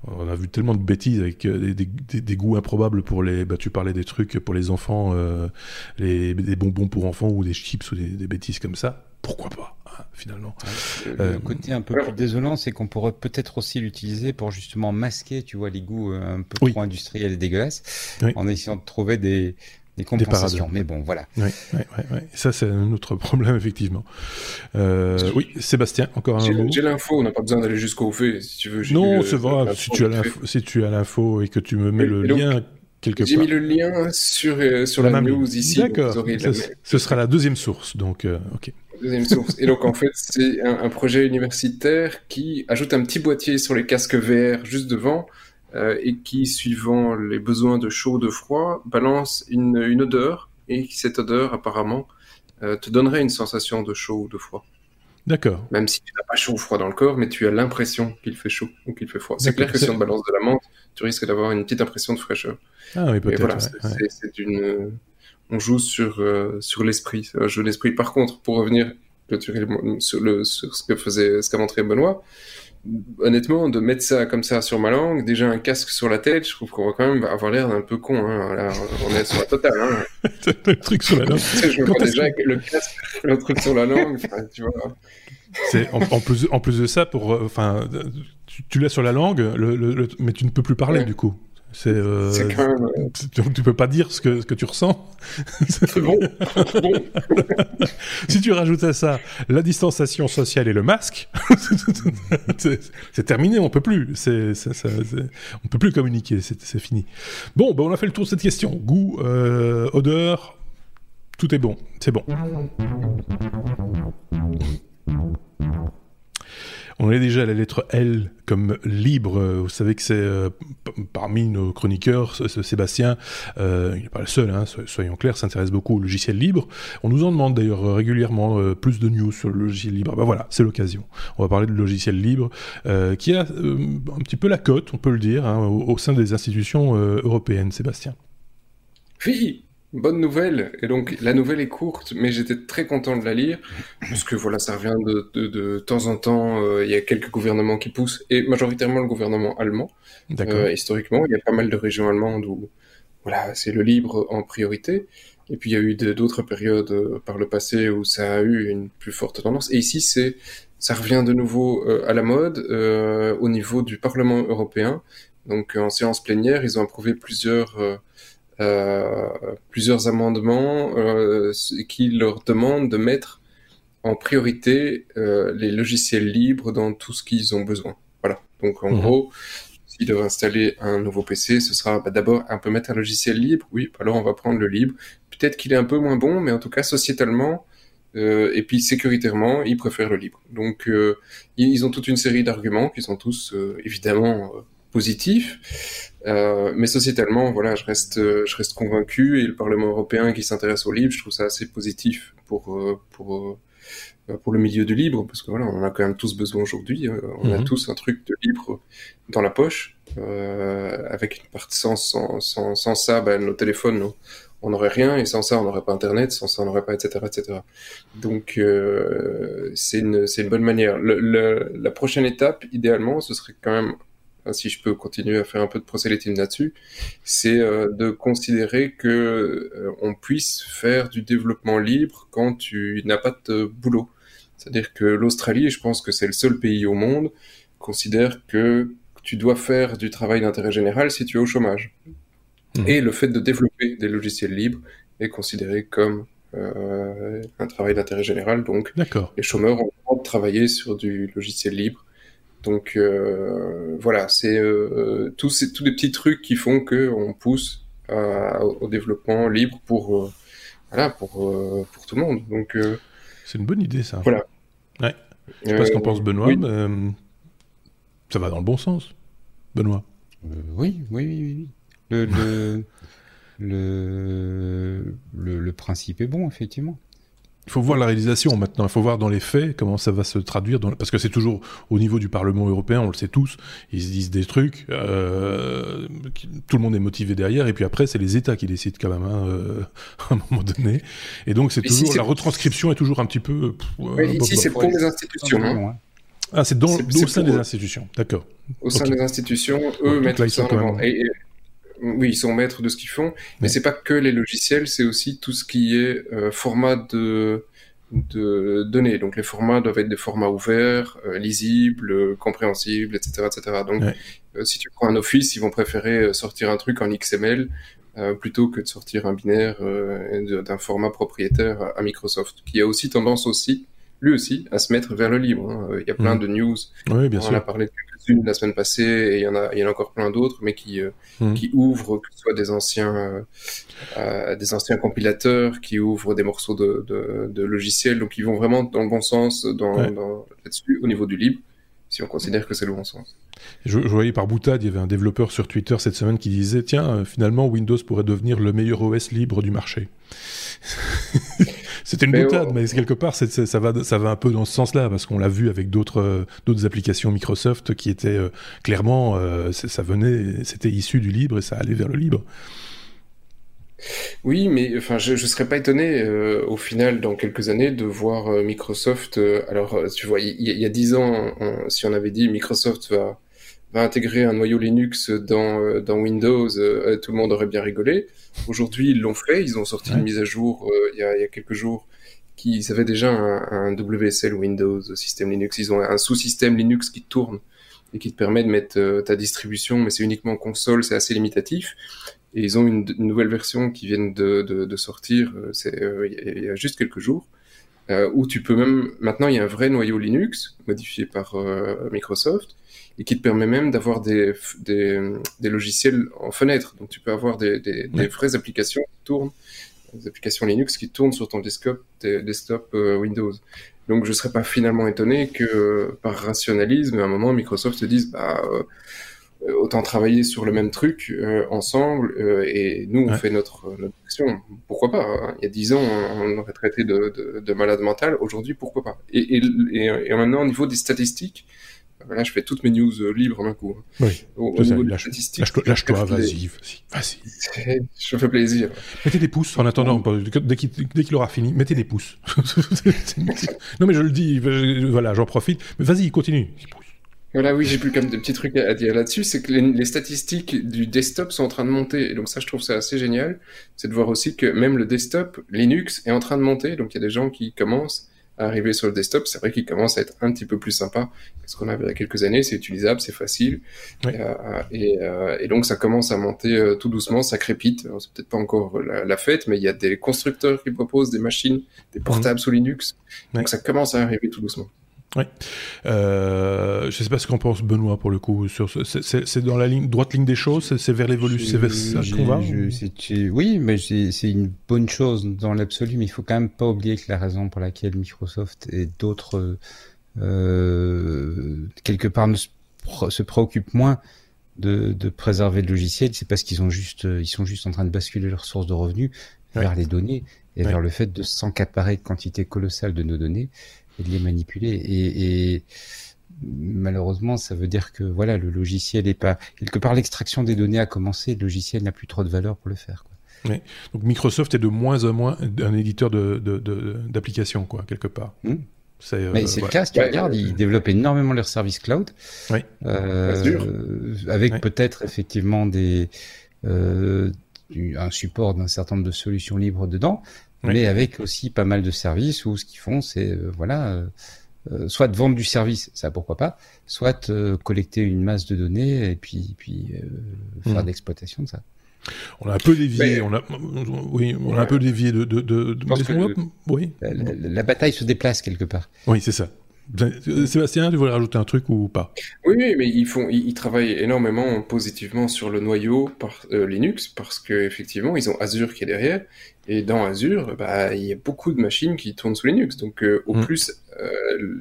on a vu tellement de bêtises avec euh, des, des, des goûts improbables pour les... Bah, tu parlais des trucs pour les enfants, euh, les, des bonbons pour enfants ou des chips ou des, des bêtises comme ça. Pourquoi pas, hein, finalement. Le euh, côté un peu plus désolant, c'est qu'on pourrait peut-être aussi l'utiliser pour justement masquer, tu vois, les goûts un peu oui. trop industriels et dégueulasses, oui. en essayant de trouver des... des compensations, des mais bon, voilà. Oui, oui, oui, oui. Ça, c'est un autre problème, effectivement. Euh, oui, Sébastien, encore un j'ai, mot. J'ai l'info, on n'a pas besoin d'aller jusqu'au fait, si tu veux. J'ai non, c'est vrai, si, si tu as l'info et que tu me mets et, le et lien... Donc... J'ai part. mis le lien sur, euh, sur la, la news ici. D'accord, donc, ça, la... ce sera la deuxième source. Donc, euh, ok. Deuxième source. Et donc, en fait, c'est un, un projet universitaire qui ajoute un petit boîtier sur les casques V R juste devant euh, et qui, suivant les besoins de chaud, de froid, balance une, une odeur et cette odeur, apparemment, euh, te donnerait une sensation de chaud ou de froid. D'accord. Même si tu n'as pas chaud ou froid dans le corps, mais tu as l'impression qu'il fait chaud ou qu'il fait froid. C'est D'accord. clair que si on balance de la menthe, tu risques d'avoir une petite impression de fraîcheur. Ah oui, peut-être. Et voilà, ouais, c'est, ouais. C'est, c'est une... On joue sur, euh, sur l'esprit, un jeu d'esprit. Par contre, pour revenir sur, le, sur ce que faisait, ce qu'a montré Benoît, honnêtement, de mettre ça comme ça sur ma langue, déjà un casque sur la tête, je trouve qu'on va quand même avoir l'air d'un peu con. Hein. Là, on est sur la totale. Hein. Le truc sur la langue. Je me prends déjà avec le casque, le truc sur la langue. Tu vois. C'est, en, en, plus, en plus de ça, pour, enfin, tu, tu l'as sur la langue, le, le, le, mais tu ne peux plus parler ouais. du coup. C'est, euh, c'est quand même... tu, tu peux pas dire ce que, ce que tu ressens. C'est bon. C'est bon. Si tu rajoutes à ça la distanciation sociale et le masque, c'est, c'est terminé. On peut plus. C'est, c'est, c'est, c'est... On peut plus communiquer. C'est, c'est fini. Bon, ben on a fait le tour de cette question. Goût, euh, odeur, tout est bon. C'est bon. On est déjà à la lettre L comme libre. Vous savez que c'est euh, p- parmi nos chroniqueurs, ce, ce Sébastien, euh, il n'est pas le seul, hein, soyons clairs, s'intéresse beaucoup au logiciel libre. On nous en demande d'ailleurs régulièrement euh, plus de news sur le logiciel libre. Ben voilà, c'est l'occasion. On va parler de logiciel libre euh, qui a euh, un petit peu la cote, on peut le dire, hein, au, au sein des institutions euh, européennes, Sébastien. Oui. Bonne nouvelle, et donc la nouvelle est courte, mais j'étais très content de la lire, parce que voilà, ça revient de, de, de temps en temps, euh, il y a quelques gouvernements qui poussent, et majoritairement le gouvernement allemand, euh, historiquement, il y a pas mal de régions allemandes où voilà, c'est le libre en priorité, et puis il y a eu de, d'autres périodes euh, par le passé où ça a eu une plus forte tendance, et ici c'est, ça revient de nouveau euh, à la mode, euh, au niveau du Parlement européen, donc euh, en séance plénière, ils ont approuvé plusieurs... Euh, euh, plusieurs amendements euh, qui leur demandent de mettre en priorité euh, les logiciels libres dans tout ce qu'ils ont besoin. Voilà. Donc en mmh. gros, s'ils doivent installer un nouveau P C, ce sera bah, d'abord on peut mettre un logiciel libre. Oui, alors on va prendre le libre. Peut-être qu'il est un peu moins bon, mais en tout cas sociétalement euh, et puis sécuritairement, ils préfèrent le libre. Donc euh, ils ont toute une série d'arguments qui sont tous euh, évidemment euh, positifs, euh, mais sociétalement, voilà, je reste, euh, je reste convaincu. Et le Parlement européen qui s'intéresse au libre, je trouve ça assez positif pour euh, pour euh, pour le milieu du libre, parce que voilà, on en a quand même tous besoin aujourd'hui, on mmh. a tous un truc de libre dans la poche, euh, avec une partie sans, sans, sans, sans ça, ben, nos téléphones, on n'aurait rien, et sans ça, on n'aurait pas Internet, sans ça, on n'aurait pas, et cetera, et cetera. Donc, euh, c'est une, c'est une bonne manière. Le, le, la prochaine étape, idéalement, ce serait quand même, si je peux continuer à faire un peu de prosélytisme là-dessus, c'est euh, de considérer que euh, on puisse faire du développement libre quand tu n'as pas de boulot. C'est-à-dire que l'Australie, je pense que c'est le seul pays au monde, considère que tu dois faire du travail d'intérêt général si tu es au chômage. Mmh. Et le fait de développer des logiciels libres est considéré comme euh, un travail d'intérêt général. Donc, d'accord. Les chômeurs ont le droit de travailler sur du logiciel libre. Donc euh, voilà, c'est euh, tous ces, tous les petits trucs qui font que on pousse à, au développement libre pour euh, voilà pour euh, pour tout le monde. Donc euh, c'est une bonne idée, ça. Voilà. Ouais. Je sais pas euh, ce qu'en pense Benoît, oui. mais euh, ça va dans le bon sens, Benoît. Euh, oui, oui, oui, oui. Le le, le le le principe est bon, effectivement. Il faut voir la réalisation maintenant, il faut voir dans les faits comment ça va se traduire, dans... parce que c'est toujours au niveau du Parlement européen, on le sait tous, ils se disent des trucs, euh, qui... tout le monde est motivé derrière, et puis après c'est les États qui décident quand même, hein, euh, à un moment donné, et donc c'est et toujours, si c'est... la retranscription est toujours un petit peu... Pff, euh, ici si c'est pour les institutions, non hein. Ah c'est, dans, c'est, c'est au sein des eux. Institutions, d'accord. Au okay. sein des institutions, eux donc, mettent là, ils ça en avant... Oui, ils sont maîtres de ce qu'ils font, mais ouais. c'est pas que les logiciels, c'est aussi tout ce qui est euh, format de, de données. Donc les formats doivent être des formats ouverts, euh, lisibles, euh, compréhensibles, et cetera, et cetera. Donc ouais. euh, si tu prends un Office, ils vont préférer sortir un truc en X M L euh, plutôt que de sortir un binaire euh, d'un format propriétaire à Microsoft, qui a aussi tendance aussi, lui aussi, à se mettre vers le libre. Hein. Il y a plein mmh. de news, oui, bien on sûr. A parlé de quelques-unes la semaine passée, et il y en a, il y en a encore plein d'autres, mais qui, euh, mmh. qui ouvrent, que ce soit des anciens, euh, euh, des anciens compilateurs, qui ouvrent des morceaux de, de, de logiciels, donc ils vont vraiment dans le bon sens dans, ouais. dans, là-dessus, au niveau du libre, si on considère que c'est le bon sens. Je, je voyais par boutade, il y avait un développeur sur Twitter cette semaine qui disait « Tiens, euh, finalement, Windows pourrait devenir le meilleur O S libre du marché. » C'était une mais boutade, ouais. mais quelque part, c'est, c'est, ça, va, ça va un peu dans ce sens-là, parce qu'on l'a vu avec d'autres, euh, d'autres applications Microsoft qui étaient euh, clairement, euh, ça venait, c'était issu du libre et ça allait vers le libre. Oui, mais enfin, je ne serais pas étonné euh, au final, dans quelques années, de voir euh, Microsoft. Euh, alors, tu vois, il y, y a dix ans, on, si on avait dit Microsoft va, va intégrer un noyau Linux dans, euh, dans Windows, euh, tout le monde aurait bien rigolé. Aujourd'hui, ils l'ont fait. Ils ont sorti ouais. une mise à jour il euh, y, y a quelques jours. Qui, ils avaient déjà un, un W S L Windows System Linux. Ils ont un sous-système Linux qui tourne et qui te permet de mettre euh, ta distribution, mais c'est uniquement console, c'est assez limitatif. Et ils ont une, une nouvelle version qui vient de, de, de sortir, c'est, euh, il y a juste quelques jours, euh, où tu peux même... Maintenant, il y a un vrai noyau Linux, modifié par euh, Microsoft, et qui te permet même d'avoir des, des, des logiciels en fenêtre. Donc, tu peux avoir des, des, ouais. des vraies applications qui tournent, des applications Linux qui tournent sur ton desktop, des, desktop euh, Windows. Donc, je ne serais pas finalement étonné que, euh, par rationalisme, à un moment, Microsoft se dise... bah euh, autant travailler sur le même truc euh, ensemble euh, et nous on ouais. fait notre, notre action. Pourquoi pas hein. Il y a dix ans, on aurait traité de, de, de malade mental. Aujourd'hui, pourquoi pas et, et, et, et maintenant, au niveau des statistiques, là je fais toutes mes news euh, libres en un coup. Hein. Oui, au, au niveau des lâche, statistiques. Lâche-toi, lâche-toi vas-y, vas-y. vas-y. Je me fais plaisir. Mettez des pouces en attendant, dès qu'il, dès qu'il aura fini, mettez des pouces. Non mais je le dis, voilà, j'en profite. Mais vas-y, continue. Voilà, oui, j'ai plus quand même des petits trucs à dire là-dessus, c'est que les, les statistiques du desktop sont en train de monter, et donc ça, je trouve ça assez génial, c'est de voir aussi que même le desktop, Linux, est en train de monter, donc il y a des gens qui commencent arrivé sur le desktop, c'est vrai qu'il commence à être un petit peu plus sympa que ce qu'on avait il y a quelques années. C'est utilisable, c'est facile. Oui. Euh, et, euh, et donc, ça commence à monter euh, tout doucement, ça crépite. Alors, c'est peut-être pas encore la, la fête, mais il y a des constructeurs qui proposent des machines, des portables mmh. sous Linux. Oui. Donc, ça commence à arriver tout doucement. Ouais. Euh, je sais pas ce qu'en pense Benoît pour le coup. Sur ce, c'est, c'est, c'est dans la ligne droite ligne des choses. C'est, c'est vers l'évolution. C'est vers ça qu'on va. Je, c'est, c'est, oui, mais c'est, c'est une bonne chose dans l'absolu. Mais il faut quand même pas oublier que la raison pour laquelle Microsoft et d'autres euh, quelque part ne se, pr- se préoccupent moins de, de préserver le logiciel, c'est parce qu'ils ont juste, ils sont juste en train de basculer leurs sources de revenus ouais. vers les données et ouais. vers le fait de s'encaparer de quantités colossales de nos données. Et de les manipuler. Et, et malheureusement, ça veut dire que voilà, le logiciel est pas... Quelque part, l'extraction des données a commencé, le logiciel n'a plus trop de valeur pour le faire, quoi. Oui. Donc Microsoft est de moins en moins un éditeur de, de, de, d'applications, quoi, quelque part. Mmh. C'est, euh, Mais c'est ouais. le cas, si tu ouais, regardes, ouais. ils développent énormément leurs services cloud. Oui. Euh, dur. Avec oui. peut-être effectivement des, euh, du, un support d'un certain nombre de solutions libres dedans. Mais oui. avec aussi pas mal de services où ce qu'ils font, c'est euh, voilà, euh, soit vendre du service, ça pourquoi pas, soit euh, collecter une masse de données et puis, puis euh, faire mmh. de l'exploitation de ça. On a un peu dévié. Mais... On a, oui, on a ouais. un peu dévié de. de, de, de... Le... Oui. La, la, la bataille se déplace quelque part. Oui, c'est ça. Sébastien, tu voulais rajouter un truc ou pas? Oui, mais ils font, ils, ils travaillent énormément positivement sur le noyau par, euh, Linux parce que effectivement, ils ont Azure qui est derrière et dans Azure, bah, il y a beaucoup de machines qui tournent sous Linux. Donc, euh, au mm. plus euh,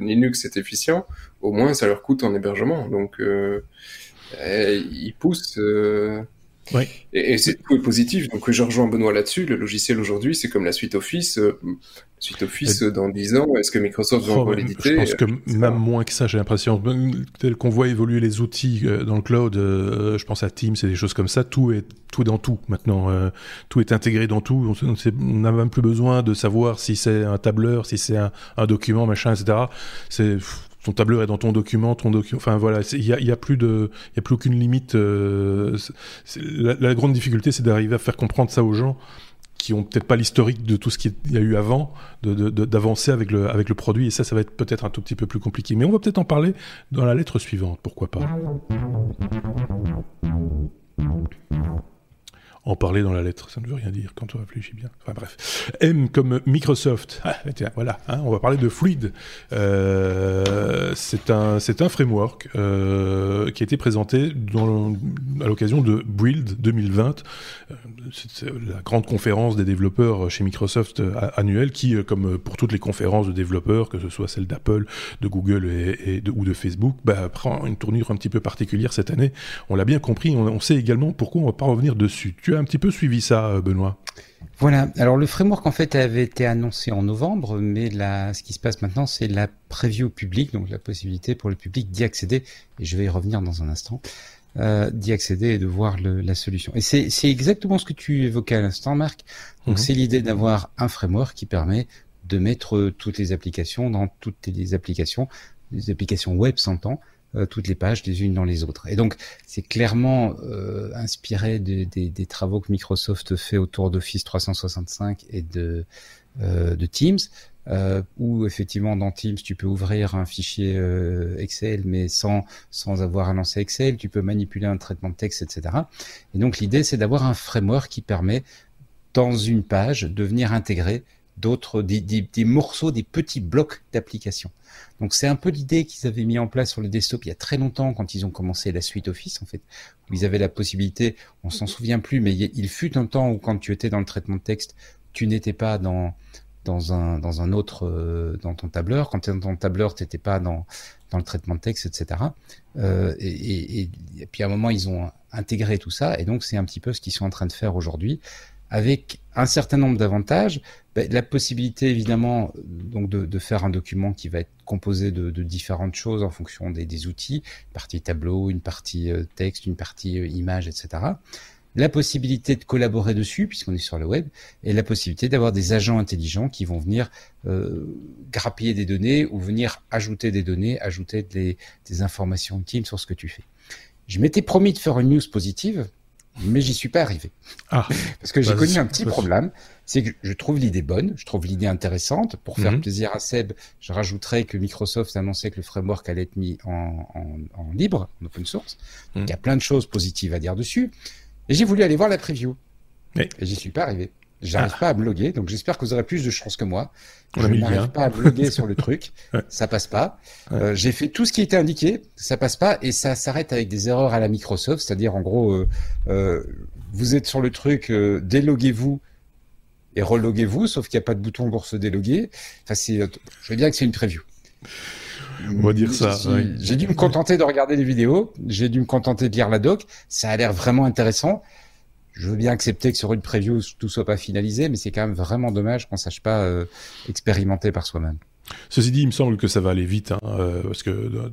Linux est efficient, au moins ça leur coûte en hébergement. Donc, euh, euh, ils poussent. Euh... Oui. Et, et c'est tout est positif. Donc, je rejoins Benoît là-dessus. Le logiciel aujourd'hui, c'est comme la suite Office. Euh, suite Office et... dans dix ans, est-ce que Microsoft va oh, encore l'éditer? Je pense que c'est même pas... moins que ça, j'ai l'impression. Tel qu'on voit évoluer les outils dans le cloud, euh, je pense à Teams et des choses comme ça, tout est, tout est dans tout maintenant. Euh, tout est intégré dans tout. On n'a même plus besoin de savoir si c'est un tableur, si c'est un, un document, machin, et cetera. C'est... Ton tableur est dans ton document, ton document. Enfin voilà, il y a, y a plus de, il y a plus aucune limite. Euh, c'est, la, la grande difficulté, c'est d'arriver à faire comprendre ça aux gens qui ont peut-être pas l'historique de tout ce qu'il y a eu avant, de, de, de, d'avancer avec le, avec le produit. Et ça, ça va être peut-être un tout petit peu plus compliqué. Mais on va peut-être en parler dans la lettre suivante, pourquoi pas. En parler dans la lettre, ça ne veut rien dire quand on réfléchit bien. Enfin bref, M comme Microsoft. Ah, tiens, voilà, hein, on va parler de Fluid. Euh, c'est un, c'est un framework euh, qui a été présenté dans, à l'occasion de Build deux mille vingt, euh, c'est la grande conférence des développeurs chez Microsoft euh, annuelle, qui, euh, comme pour toutes les conférences de développeurs, que ce soit celle d'Apple, de Google et, et de, ou de Facebook, bah, prend une tournure un petit peu particulière cette année. On l'a bien compris. On, on sait également pourquoi. On ne va pas revenir dessus. Tu un petit peu suivi ça, Benoît. Voilà. Alors, le framework, en fait, avait été annoncé en novembre, mais là, ce qui se passe maintenant, c'est la preview publique, donc la possibilité pour le public d'y accéder, et je vais y revenir dans un instant, euh, d'y accéder et de voir le, la solution. Et c'est, c'est exactement ce que tu évoquais à l'instant, Marc. Donc, mmh. c'est l'idée d'avoir un framework qui permet de mettre toutes les applications dans toutes les applications, les applications web s'entend, toutes les pages les unes dans les autres. Et donc, c'est clairement euh, inspiré de, de, des travaux que Microsoft fait autour d'Office trois cent soixante-cinq et de, euh, de Teams, euh, où effectivement, dans Teams, tu peux ouvrir un fichier euh, Excel, mais sans, sans avoir à lancer Excel, tu peux manipuler un traitement de texte, et cetera. Et donc, l'idée, c'est d'avoir un framework qui permet, dans une page, de venir intégrer d'autres, des, des, des morceaux, des petits blocs d'applications. Donc, c'est un peu l'idée qu'ils avaient mis en place sur le desktop il y a très longtemps quand ils ont commencé la suite Office, en fait, où ils avaient la possibilité, on s'en souvient plus, mais il fut un temps où quand tu étais dans le traitement de texte, tu n'étais pas dans, dans un, dans un autre, euh, dans ton tableur. Quand tu es dans ton tableur, tu n'étais pas dans, dans le traitement de texte, et cetera. Euh, et, et, et, et puis, à un moment, ils ont intégré tout ça. Et donc, c'est un petit peu ce qu'ils sont en train de faire aujourd'hui, avec un certain nombre d'avantages, bah, la possibilité évidemment donc de, de faire un document qui va être composé de, de différentes choses en fonction des, des outils, une partie tableau, une partie texte, une partie image, et cetera. La possibilité de collaborer dessus puisqu'on est sur le web et la possibilité d'avoir des agents intelligents qui vont venir euh, grappiller des données ou venir ajouter des données, ajouter des, des informations utiles sur ce que tu fais. Je m'étais promis de faire une news positive. mais j'y suis pas arrivé. Ah, parce que j'ai bah, connu un petit problème, c'est que je trouve l'idée bonne, je trouve l'idée intéressante. Pour faire mm-hmm. plaisir à Seb, je rajouterai que Microsoft annonçait que le framework allait être mis en, en, en libre, en open source. Donc, il mm-hmm. y a plein de choses positives à dire dessus. Et j'ai voulu aller voir la preview. Oui. Et j'y suis pas arrivé. J'arrive ah. pas à bloguer, donc j'espère que vous aurez plus de chance que moi. Je n'arrive pas à bloguer sur le truc, ouais. ça passe pas. Ouais. Euh, j'ai fait tout ce qui était indiqué, ça passe pas, et ça s'arrête avec des erreurs à la Microsoft, c'est-à-dire en gros, euh, euh, vous êtes sur le truc, euh, déloguez-vous et reloguez-vous, sauf qu'il n'y a pas de bouton pour se déloguer. Enfin, c'est, je veux bien que c'est une preview. On va dire ça. J'ai, ouais. j'ai dû me contenter de regarder les vidéos, j'ai dû me contenter de lire la doc, ça a l'air vraiment intéressant. Je veux bien accepter que sur une preview, tout soit pas finalisé, mais c'est quand même vraiment dommage qu'on sache pas euh, expérimenter par soi-même. Ceci dit, il me semble que ça va aller vite, hein, euh, parce que euh,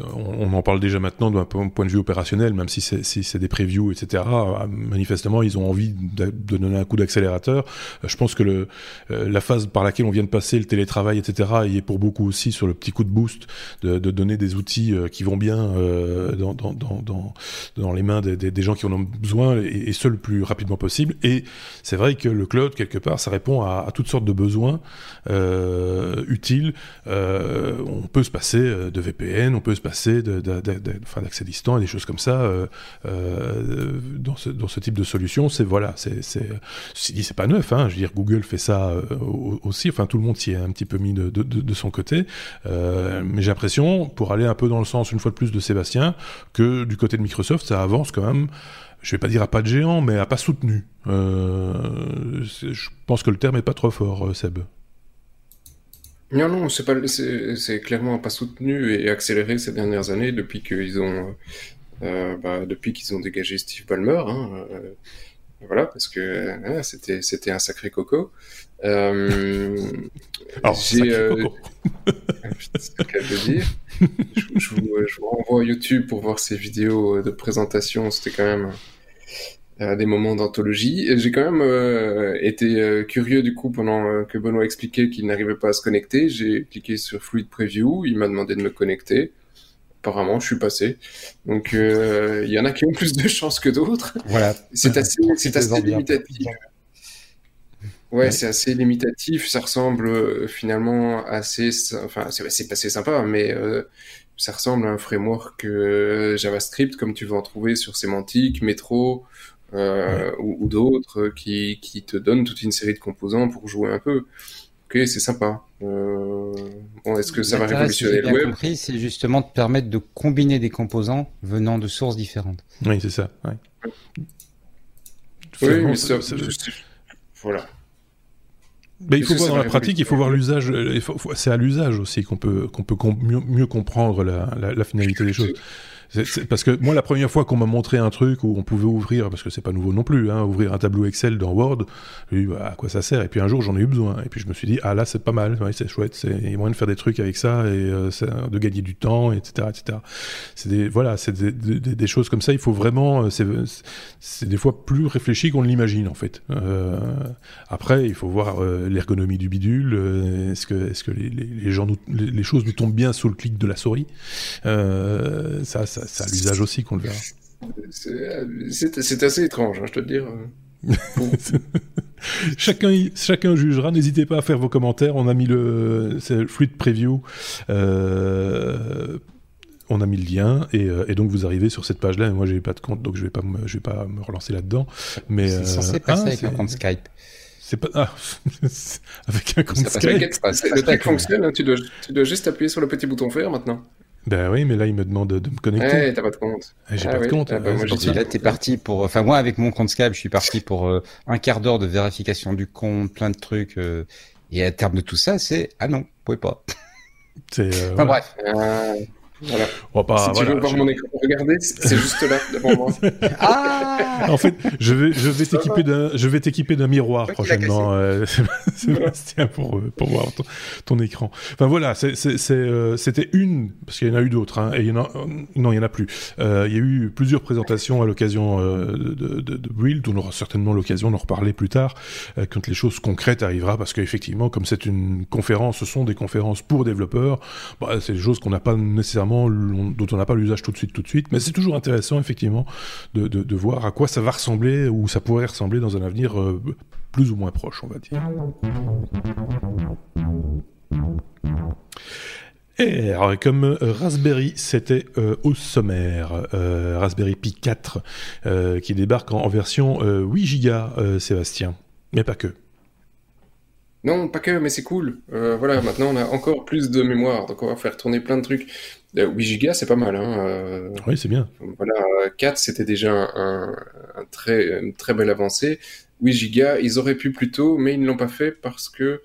on, on en parle déjà maintenant d'un point de vue opérationnel, même si c'est, si c'est des previews, et cetera. Euh, manifestement, ils ont envie de, de donner un coup d'accélérateur. Euh, je pense que le, euh, la phase par laquelle on vient de passer, le télétravail, et cetera, il est pour beaucoup aussi sur le petit coup de boost, de, de donner des outils euh, qui vont bien euh, dans, dans, dans, dans les mains des, des, des gens qui en ont besoin, et, et ce le plus rapidement possible. Et c'est vrai que le cloud, quelque part, ça répond à, à toutes sortes de besoins euh, utiles. Euh, on peut se passer de V P N, on peut se passer de, de, de, de, enfin, d'accès distant et des choses comme ça euh, euh, dans, ce, dans ce type de solution. C'est voilà, c'est, c'est, c'est, c'est pas neuf. Hein, je veux dire, Google fait ça euh, aussi. Enfin, tout le monde s'y est un petit peu mis de, de, de, de son côté. Euh, mais j'ai l'impression, pour aller un peu dans le sens une fois de plus de Sébastien, que du côté de Microsoft, ça avance quand même. Je vais pas dire à pas de géant, mais à pas soutenu. Euh, je pense que le terme est pas trop fort, Seb. Non, non, c'est pas, c'est, c'est clairement pas soutenu et accéléré ces dernières années depuis qu'ils ont, euh, bah, depuis qu'ils ont dégagé Steve Ballmer, hein, euh, voilà, parce que euh, c'était, c'était un sacré coco. Euh, Alors, j'ai, sacré euh, coco. C'est le cas de dire. Je, je, vous, je vous renvoie à YouTube pour voir ces vidéos de présentation. C'était quand même à des moments d'anthologie. J'ai quand même euh, été euh, curieux du coup pendant euh, que Benoît expliquait qu'il n'arrivait pas à se connecter. J'ai cliqué sur Fluid Preview. Il m'a demandé de me connecter. Apparemment, je suis passé. Donc, il euh, y en a qui ont plus de chances que d'autres. Voilà. C'est assez, c'est assez limitatif. Ouais, ouais, c'est assez limitatif. Ça ressemble euh, finalement assez. Enfin, c'est, c'est assez sympa, mais. Euh, Ça ressemble à un framework euh, JavaScript comme tu vas en trouver sur Semantic, Metro euh, ouais. ou, ou d'autres qui, qui te donnent toute une série de composants pour jouer un peu. Ok, c'est sympa. Euh, bon, est-ce que ça va révolutionner le web ? J'ai bien compris, c'est justement de permettre de combiner des composants venant de sources différentes. Oui, c'est ça. Ouais. Oui, mais ça, ça, ça... voilà. Mais il faut voir dans la pratique, il faut voir l'usage. Il faut, c'est à l'usage aussi qu'on peut qu'on peut com- mieux, mieux comprendre la, la, la finalité des choses. C'est, c'est parce que moi, la première fois qu'on m'a montré un truc où on pouvait ouvrir, parce que c'est pas nouveau non plus, hein, ouvrir un tableau Excel dans Word, j'ai dit bah, à quoi ça sert. Et puis un jour, j'en ai eu besoin. Et puis je me suis dit ah là, c'est pas mal, ouais, c'est chouette, c'est, il y a moyen de faire des trucs avec ça et euh, ça, de gagner du temps, et cetera, et cetera. C'est des voilà, c'est des, des, des choses comme ça. Il faut vraiment, c'est, c'est des fois plus réfléchi qu'on ne l'imagine en fait. Euh, après, il faut voir euh, l'ergonomie du bidule. Euh, est-ce que est-ce que les, les, les gens nous, les, les choses nous tombent bien sous le clic de la souris. Euh, ça, ça C'est à l'usage aussi qu'on le verra. C'est, c'est, c'est assez étrange, hein, je dois te dire. Bon. chacun, chacun jugera. N'hésitez pas à faire vos commentaires. On a mis le, c'est le Fluid Preview. Euh, on a mis le lien. Et, et donc, vous arrivez sur cette page-là. Et moi, je n'ai pas de compte, donc je ne vais, vais pas me relancer là-dedans. Mais, c'est euh, censé passer ah, avec c'est... un compte Skype. C'est pas ah, avec un compte ça Skype. Ça c'est le tag fonctionnel. Hein, tu, dois, tu dois juste appuyer sur le petit bouton vert maintenant. Ben oui, mais là, il me demande de me connecter. Ouais, t'as pas de compte. J'ai ah pas oui. de compte. Ah bah, moi, j'ai là, t'es parti pour... Enfin, moi, avec mon compte Skype, je suis parti pour euh, un quart d'heure de vérification du compte, plein de trucs. Euh, et à terme de tout ça, c'est... Ah non, vous pouvez pas. C'est, euh, enfin, ouais. bref. Euh, voilà. On va pas, si tu voilà, veux voir je... mon écran, regardez, c'est juste là, devant moi. ah en fait, je vais, je vais t'équiper d'un, je vais t'équiper d'un miroir okay, prochainement, euh, Sébastien, pour, pour voir ton, ton écran. Enfin voilà, c'est, c'est, c'est, euh, c'était une, parce qu'il y en a eu d'autres, hein, et il y en a, non, il y en a plus. Euh, il y a eu plusieurs présentations à l'occasion euh, de, de, de Build, on aura certainement l'occasion d'en reparler plus tard, euh, quand les choses concrètes arriveront, parce qu'effectivement, comme c'est une conférence, ce sont des conférences pour développeurs, bah, c'est des choses qu'on n'a pas nécessairement vraiment dont on n'a pas l'usage tout de suite, tout de suite. Mais c'est toujours intéressant, effectivement, de, de, de voir à quoi ça va ressembler ou ça pourrait ressembler dans un avenir euh, plus ou moins proche, on va dire. Et alors, comme Raspberry, c'était euh, au sommaire, euh, Raspberry Pi quatre euh, qui débarque en, en version euh, huit giga, euh, Sébastien, mais pas que. Non, pas que, mais c'est cool. Euh, voilà, maintenant on a encore plus de mémoire, donc on va faire tourner plein de trucs. Euh, huit giga, c'est pas mal. Hein, euh... Oui, c'est bien. Voilà, quatre, c'était déjà un, un très, une très belle avancée. huit giga, ils auraient pu plus tôt, mais ils ne l'ont pas fait parce que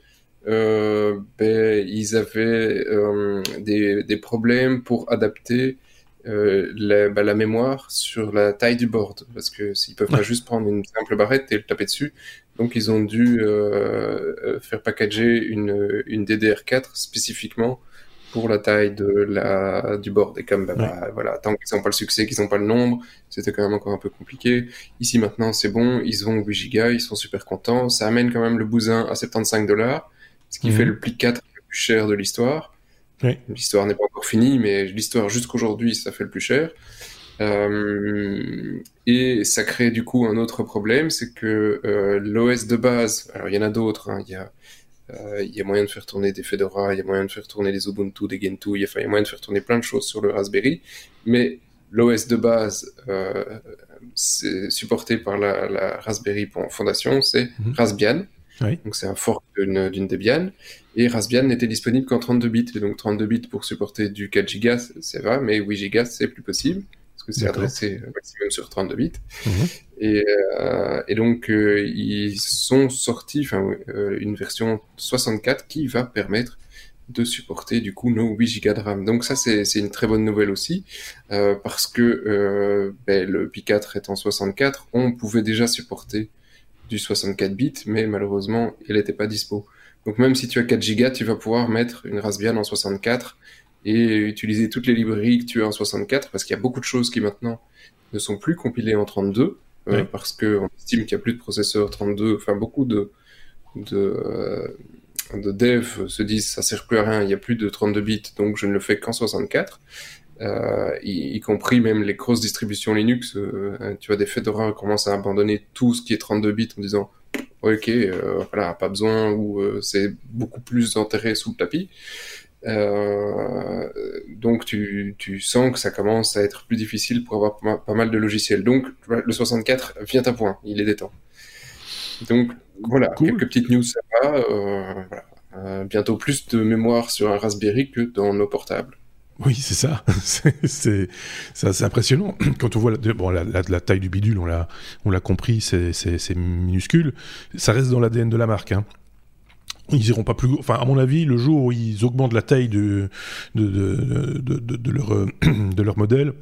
Euh, ben, ils avaient euh, des, des problèmes pour adapter euh, la, ben, la mémoire sur la taille du board, parce que s'ils peuvent ouais. pas juste prendre une simple barrette et le taper dessus, donc ils ont dû euh, faire packager une, une D D R quatre spécifiquement pour la taille de la, du board. Et comme ben, ouais. ben, voilà, tant qu'ils n'ont pas le succès, qu'ils n'ont pas le nombre, c'était quand même encore un peu compliqué. Ici maintenant c'est bon, ils ont huit giga, ils sont super contents, ça amène quand même le bousin à soixante-quinze dollars, ce qui mmh. fait le Pi quatre le plus cher de l'histoire. Oui. L'histoire n'est pas encore finie, mais l'histoire jusqu'aujourd'hui, ça fait le plus cher. Euh, et ça crée du coup un autre problème, c'est que euh, l'O S de base, alors il y en a d'autres, hein, il y a, euh, il y a moyen de faire tourner des Fedora, il y a moyen de faire tourner des Ubuntu, des Gentoo, il y a, enfin, il y a moyen de faire tourner plein de choses sur le Raspberry, mais l'O S de base euh, c'est supporté par la, la Raspberry Foundation, c'est mmh. Raspbian. Oui. Donc c'est un fork d'une, d'une Debian, et Raspbian n'était disponible qu'en trente-deux bits, et donc trente-deux bits pour supporter du quatre giga, ça va, mais huit giga c'est plus possible parce que c'est D'accord. adressé maximum sur trente-deux bits. Mmh. et, euh, et donc euh, ils sont sortis euh, une version soixante-quatre qui va permettre de supporter du coup nos huit giga de RAM. Donc ça c'est, c'est une très bonne nouvelle aussi, euh, parce que euh, ben, le Pi quatre étant soixante-quatre, on pouvait déjà supporter du soixante-quatre bits, mais malheureusement elle n'était pas dispo. Donc même si tu as quatre giga, tu vas pouvoir mettre une Raspbian en soixante-quatre et utiliser toutes les librairies que tu as en soixante-quatre, parce qu'il y a beaucoup de choses qui maintenant ne sont plus compilées en trente-deux, oui. euh, parce qu'on estime qu'il n'y a plus de processeurs trente-deux, enfin beaucoup de, de, euh, de devs se disent ça ne sert plus à rien, il n'y a plus de trente-deux bits, donc je ne le fais qu'en soixante-quatre. Euh, y, y compris même les grosses distributions Linux, euh, tu vois, des Fedora commencent à abandonner tout ce qui est trente-deux bits en disant ok, euh, voilà, pas besoin, ou euh, c'est beaucoup plus enterré sous le tapis. Euh, donc tu, tu sens que ça commence à être plus difficile pour avoir pas, pas mal de logiciels. Donc le soixante-quatre vient à point, il est des temps. Donc voilà, cool. Quelques petites news, ça va. Euh, voilà. euh, bientôt plus de mémoire sur un Raspberry que dans nos portables. Oui, c'est ça. C'est, c'est, c'est, c'est impressionnant. Quand on voit la, bon, la, la, la taille du bidule, on l'a, on l'a compris, c'est, c'est, c'est minuscule. Ça reste dans l'A D N de la marque, hein. Ils iront pas plus. Enfin, à mon avis, le jour où ils augmentent la taille de, de, de, de, de, de, leur, de leur modèle,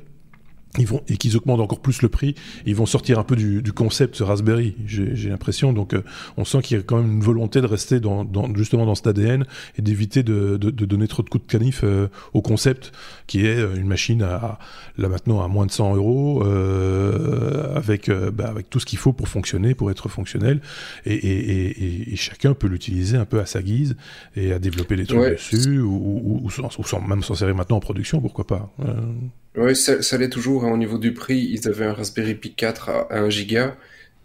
ils vont, et qu'ils augmentent encore plus le prix, ils vont sortir un peu du, du concept ce Raspberry, j'ai, j'ai l'impression. Donc euh, on sent qu'il y a quand même une volonté de rester dans, dans, justement dans cet A D N et d'éviter de, de, de donner trop de coups de canif euh, au concept qui est une machine à, là maintenant à moins de cent euros, euh, avec, euh, bah, avec tout ce qu'il faut pour fonctionner, pour être fonctionnel, et, et, et, et chacun peut l'utiliser un peu à sa guise et à développer des trucs ouais. dessus, ou, ou, ou, sans, ou sans, même s'en servir maintenant en production, pourquoi pas. euh, Oui, ça, ça l'est toujours, hein. Au niveau du prix, ils avaient un Raspberry Pi quatre à un giga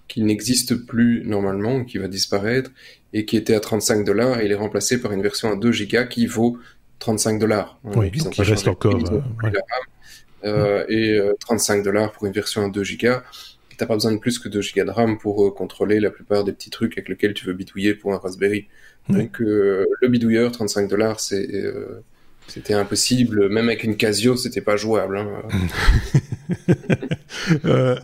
qui n'existe plus normalement, qui va disparaître, et qui était à trente-cinq dollars, et il est remplacé par une version à deux giga qui vaut trente-cinq dollars. Oui, ils donc il reste encore... Euh, ouais. euh, ouais. Et euh, trente-cinq dollars pour une version à deux giga. T'as pas besoin de plus que deux giga de RAM pour euh, contrôler la plupart des petits trucs avec lesquels tu veux bidouiller pour un Raspberry. Ouais. Donc euh, le bidouilleur, trente-cinq dollars, c'est... Euh, C'était impossible, même avec une Casio, c'était pas jouable. Hein. euh,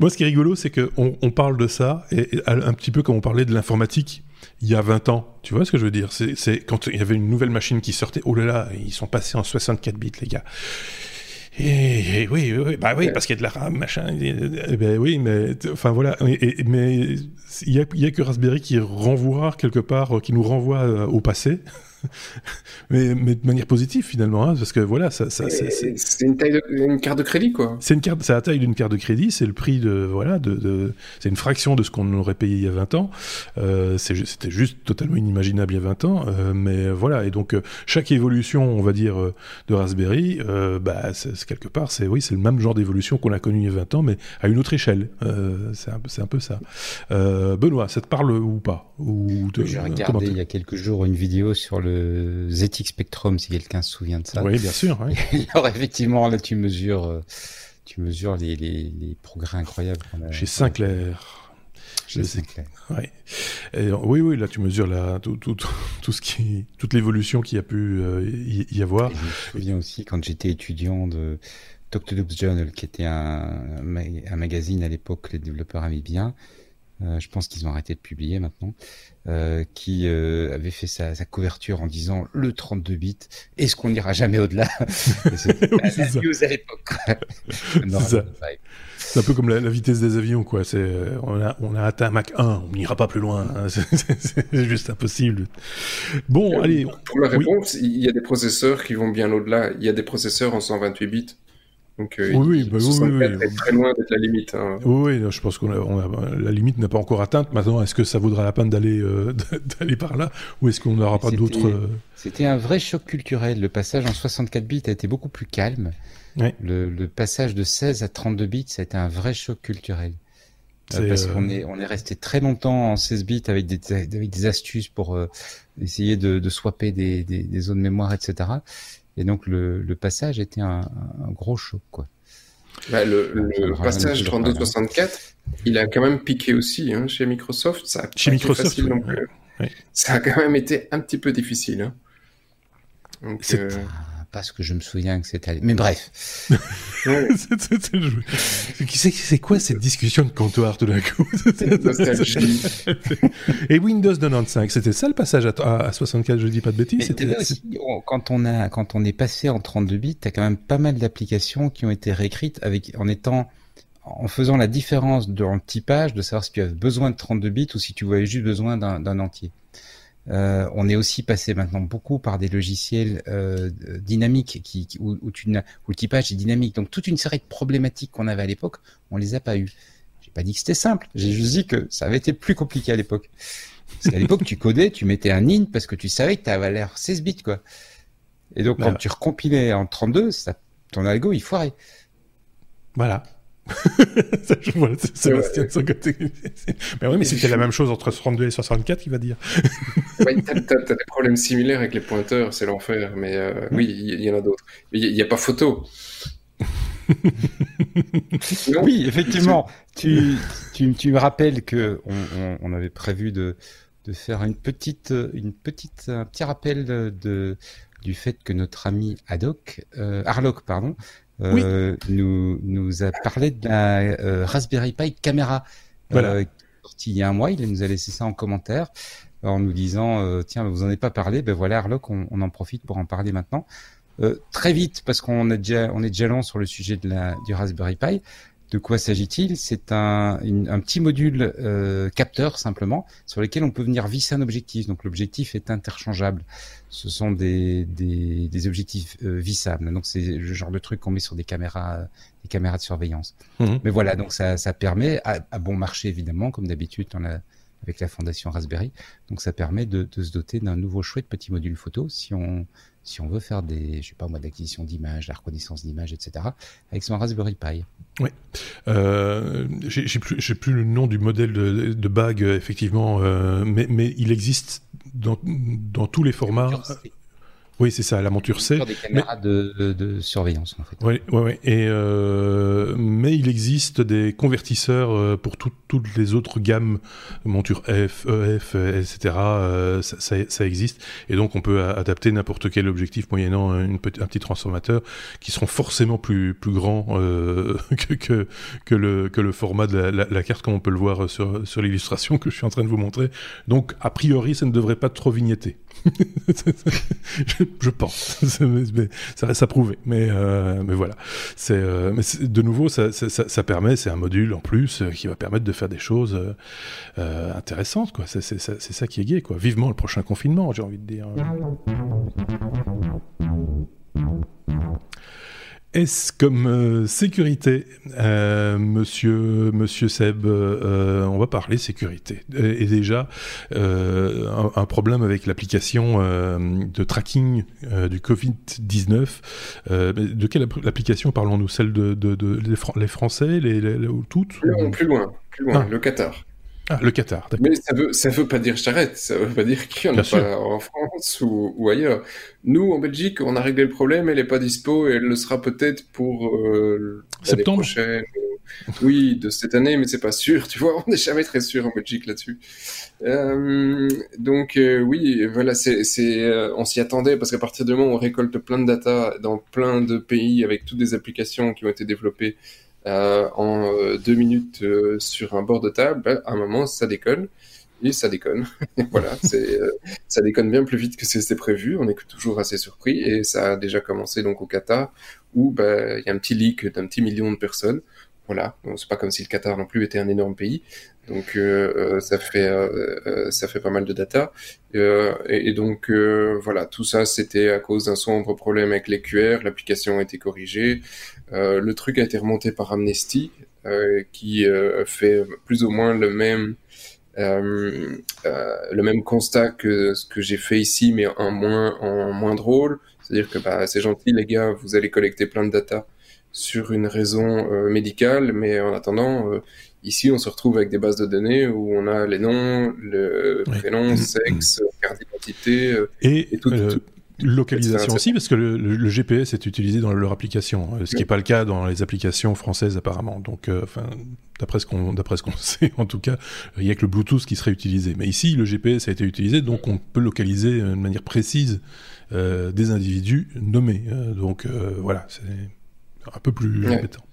moi, ce qui est rigolo, c'est qu'on on parle de ça, et, et un petit peu comme on parlait de l'informatique il y a vingt ans. Tu vois ce que je veux dire, c'est, c'est quand il y avait une nouvelle machine qui sortait, oh là là, ils sont passés en soixante-quatre bits, les gars. Et, et oui, oui, bah oui, ouais. parce qu'il y a de la RAM, machin. Et, et, et, ben oui, mais enfin voilà. Et, et, mais il y, y a que Raspberry qui renvoie quelque part, qui nous renvoie euh, au passé. mais, mais de manière positive finalement, hein, parce que voilà, ça, ça c'est, c'est... c'est une taille de, une carte de crédit quoi. C'est une carte, c'est la taille d'une carte de crédit, c'est le prix de voilà, de, de c'est une fraction de ce qu'on aurait payé il y a vingt ans. Euh, c'est, c'était juste totalement inimaginable il y a vingt ans, euh, mais voilà. Et donc euh, chaque évolution, on va dire, euh, de Raspberry, euh, bah c'est, c'est quelque part, c'est oui, c'est le même genre d'évolution qu'on a connu il y a vingt ans, mais à une autre échelle. Euh, c'est, un, c'est un peu ça. Euh, Benoît, ça te parle ou pas ou te, j'ai regardé il y a quelques jours une vidéo sur le Z X Spectrum, si quelqu'un se souvient de ça. Oui, bien sûr. Oui. Alors effectivement, là, tu mesures, tu mesures les, les, les progrès incroyables. Chez Sinclair. Chez Sinclair. Ouais. Et, oui, oui, là, tu mesures la, tout, tout, tout ce qui, toute l'évolution qu'il y a pu euh, y, y avoir. Et je me souviens aussi quand j'étais étudiant de Talk to Noobs Journal, qui était un, un magazine à l'époque que les développeurs avaient bien. Euh, je pense qu'ils ont arrêté de publier maintenant, euh, qui euh, avait fait sa, sa couverture en disant le trente-deux bits, est-ce qu'on n'ira jamais au-delà? C'était oui, la news à l'époque. Non, c'est, ça. c'est un peu comme la, la vitesse des avions, quoi. C'est, on, a, on a atteint Mach un, on n'ira pas plus loin, hein. c'est, c'est, c'est juste impossible. Bon, euh, allez. Pour la réponse, oui. Il y a des processeurs qui vont bien au-delà. Il y a des processeurs en cent vingt-huit bits. Donc, euh, oui, bah, oui, oui, oui. Très loin d'être la limite. Hein. Oui, non, je pense qu'on a, on a, la limite n'est pas encore atteinte. Maintenant, est-ce que ça vaudra la peine d'aller, euh, d'aller par là, ou est-ce qu'on n'aura pas c'était, d'autres euh... C'était un vrai choc culturel. Le passage en soixante-quatre bits a été beaucoup plus calme. Oui. Le, le passage de seize à trente-deux bits, ça a été un vrai choc culturel. C'est, parce euh... qu'on est, on est resté très longtemps en seize bits avec des, avec des astuces pour euh, essayer de, de swapper des, des, des zones mémoire, et cetera. Et donc, le, le passage était un, un gros choc, quoi. Bah, le le passage trente-deux soixante-quatre, il a quand même piqué aussi, hein, chez Microsoft. Ça a chez Microsoft, facile, oui. Donc, euh, oui. Ça a quand même été un petit peu difficile. Hein. Donc, c'est... Euh... Parce que je me souviens que c'était... Mais bref. c'est, c'est, c'est, le... c'est, c'est quoi cette discussion de comptoir tout d'un coup? Et Windows quatre-vingt-quinze, c'était ça le passage à, à soixante-quatre, je dis pas de bêtises. C'était... Là, si on, quand, on a, quand on est passé en trente-deux bits, t'as quand même pas mal d'applications qui ont été réécrites avec, en, étant, en faisant la différence de, en typage, de savoir si tu avais besoin de trente-deux bits ou si tu avais juste besoin d'un, d'un entier. Euh, on est aussi passé maintenant beaucoup par des logiciels euh, dynamiques qui, qui, où, où, tu n'as, où le typage est dynamique. Donc toute une série de problématiques qu'on avait à l'époque, on les a pas eues. J'ai pas dit que c'était simple, j'ai juste dit que ça avait été plus compliqué à l'époque. Parce qu'à l'époque, tu codais, tu mettais un in parce que tu savais que ta valeur seize bits, quoi. Et donc voilà. Quand tu recompilais en trente-deux, ça, ton algo, il foirait. Voilà. Ça, je vois, c'est Sébastien de son côté. Mais oui, mais c'était la même chose entre trente-deux et soixante-quatre, il va dire. Oui, t'as, t'as, t'as des problèmes similaires avec les pointeurs, c'est l'enfer. Mais euh, oui, il y, y en a d'autres. Mais il n'y a, a pas photo. Non, oui, effectivement. Tu, tu, tu me rappelles que on, on, on avait prévu de, de faire une petite, une petite, un petit rappel de, de, du fait que notre ami Haddock, euh, Harlock, pardon. Euh, oui. nous, nous a parlé de la euh, Raspberry Pi caméra, voilà. euh, sortie il y a un mois. Il nous a laissé ça en commentaire en nous disant euh, tiens, vous en avez pas parlé, ben voilà Harlock, on, on en profite pour en parler maintenant euh, très vite parce qu'on a déjà on est déjà long sur le sujet de la du Raspberry Pi. De quoi s'agit-il? C'est un une, un petit module euh, capteur simplement sur lequel on peut venir visser un objectif. Donc l'objectif est interchangeable. Ce sont des, des, des objectifs euh, vissables. Donc, c'est le genre de truc qu'on met sur des caméras, euh, des caméras de surveillance. Mmh. Mais voilà, donc ça, ça permet, à, à bon marché évidemment, comme d'habitude on a, avec la fondation Raspberry, donc ça permet de, de se doter d'un nouveau chouette petit module photo si on, si on veut faire des, je sais pas moi, d'acquisition d'images, la reconnaissance d'images, et cetera, avec son Raspberry Pi. Oui. Euh, j'ai, j'ai, plus, j'ai plus le nom du modèle de, de bague, effectivement, euh, mais, mais il existe. Dans, dans tous les formats. Oui, c'est ça, la monture C. Sur des caméras mais... de, de, de surveillance, en fait. Oui, oui, oui. Et euh... mais il existe des convertisseurs pour tout, toutes les autres gammes, monture F, E F, et cetera. Euh, ça, ça, ça existe. Et donc, on peut adapter n'importe quel objectif moyennant une, un petit transformateur qui seront forcément plus, plus grands euh, que, que, que, le, que le format de la, la, la carte, comme on peut le voir sur, sur l'illustration que je suis en train de vous montrer. Donc, a priori, ça ne devrait pas trop vignetter. je, je pense, mais ça reste à prouver. Mais, euh, mais voilà, c'est, euh, mais c'est, de nouveau, ça, ça, ça permet, c'est un module en plus euh, qui va permettre de faire des choses euh, euh, intéressantes, quoi. C'est, c'est, c'est, c'est ça qui est gai, quoi. Vivement le prochain confinement, j'ai envie de dire. S comme euh, sécurité, euh, monsieur, monsieur Seb, euh, on va parler sécurité. Et, et déjà, euh, un, un problème avec l'application euh, de tracking euh, du covid dix-neuf. Euh, de quelle application parlons-nous? Celle de, de, de, de les, Fran- les Français, les, les, les toutes? Non, plus loin, plus loin, ah. Le Qatar. Ah, le Qatar, d'accord. Mais ça veut, ça veut pas dire j'arrête, ça veut pas dire qu'il y en a pas en France ou, ou ailleurs. Nous, en Belgique, on a réglé le problème, elle est pas dispo et elle le sera peut-être pour euh, l'année prochaine. Oui, de cette année, mais c'est pas sûr, tu vois, on n'est jamais très sûr en Belgique là-dessus. Euh, donc euh, oui, voilà, c'est, c'est, euh, on s'y attendait parce qu'à partir du moment où on récolte plein de data dans plein de pays avec toutes des applications qui ont été développées Euh, en euh, deux minutes euh, sur un bord de table, ben, à un moment ça déconne et ça déconne. Voilà, c'est, euh, ça déconne bien plus vite que c'était prévu. On est toujours assez surpris et ça a déjà commencé donc au Qatar où ben il y a un petit leak d'un petit million de personnes. Voilà, donc c'est pas comme si le Qatar non plus était un énorme pays. Donc euh, ça fait euh, ça fait pas mal de data euh, et, et donc euh, voilà, tout ça c'était à cause d'un sombre problème avec les Q R. L'application a été corrigée, euh, le truc a été remonté par Amnesty euh, qui euh, fait plus ou moins le même euh, euh, le même constat que ce que j'ai fait ici, mais en moins en moins drôle. C'est-à-dire que bah c'est gentil les gars, vous allez collecter plein de data sur une raison euh, médicale, mais en attendant, euh, ici, on se retrouve avec des bases de données où on a les noms, le oui. prénom, sexe, mmh. carte d'identité euh, et, et tout. Euh... tout. Localisation aussi, parce que le, le, le G P S est utilisé dans leur application, ce qui n'est oui. pas le cas dans les applications françaises apparemment. Donc, euh, enfin, d'après ce qu'on, d'après ce qu'on sait, en tout cas, il n'y a que le Bluetooth qui serait utilisé. Mais ici, le G P S a été utilisé, donc on peut localiser de manière précise euh, des individus nommés. Donc euh, voilà, c'est un peu plus oui. embêtant.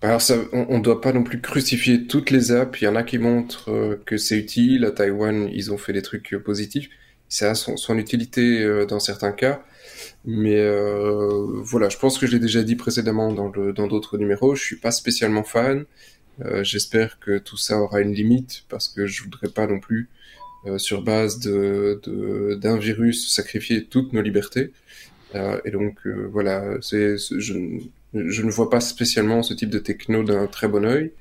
Alors ça, on ne doit pas non plus crucifier toutes les apps. Il y en a qui montrent euh, que c'est utile. À Taïwan, ils ont fait des trucs euh, positifs. Ça a son, son utilité euh, dans certains cas. Mais euh, voilà, je pense que je l'ai déjà dit précédemment dans, le, dans d'autres numéros. Je suis pas spécialement fan. Euh, j'espère que tout ça aura une limite parce que je voudrais pas non plus, euh, sur base de, de, d'un virus, sacrifier toutes nos libertés. Euh, et donc euh, voilà, c'est, c'est je Je ne vois pas spécialement ce type de techno d'un très bon œil.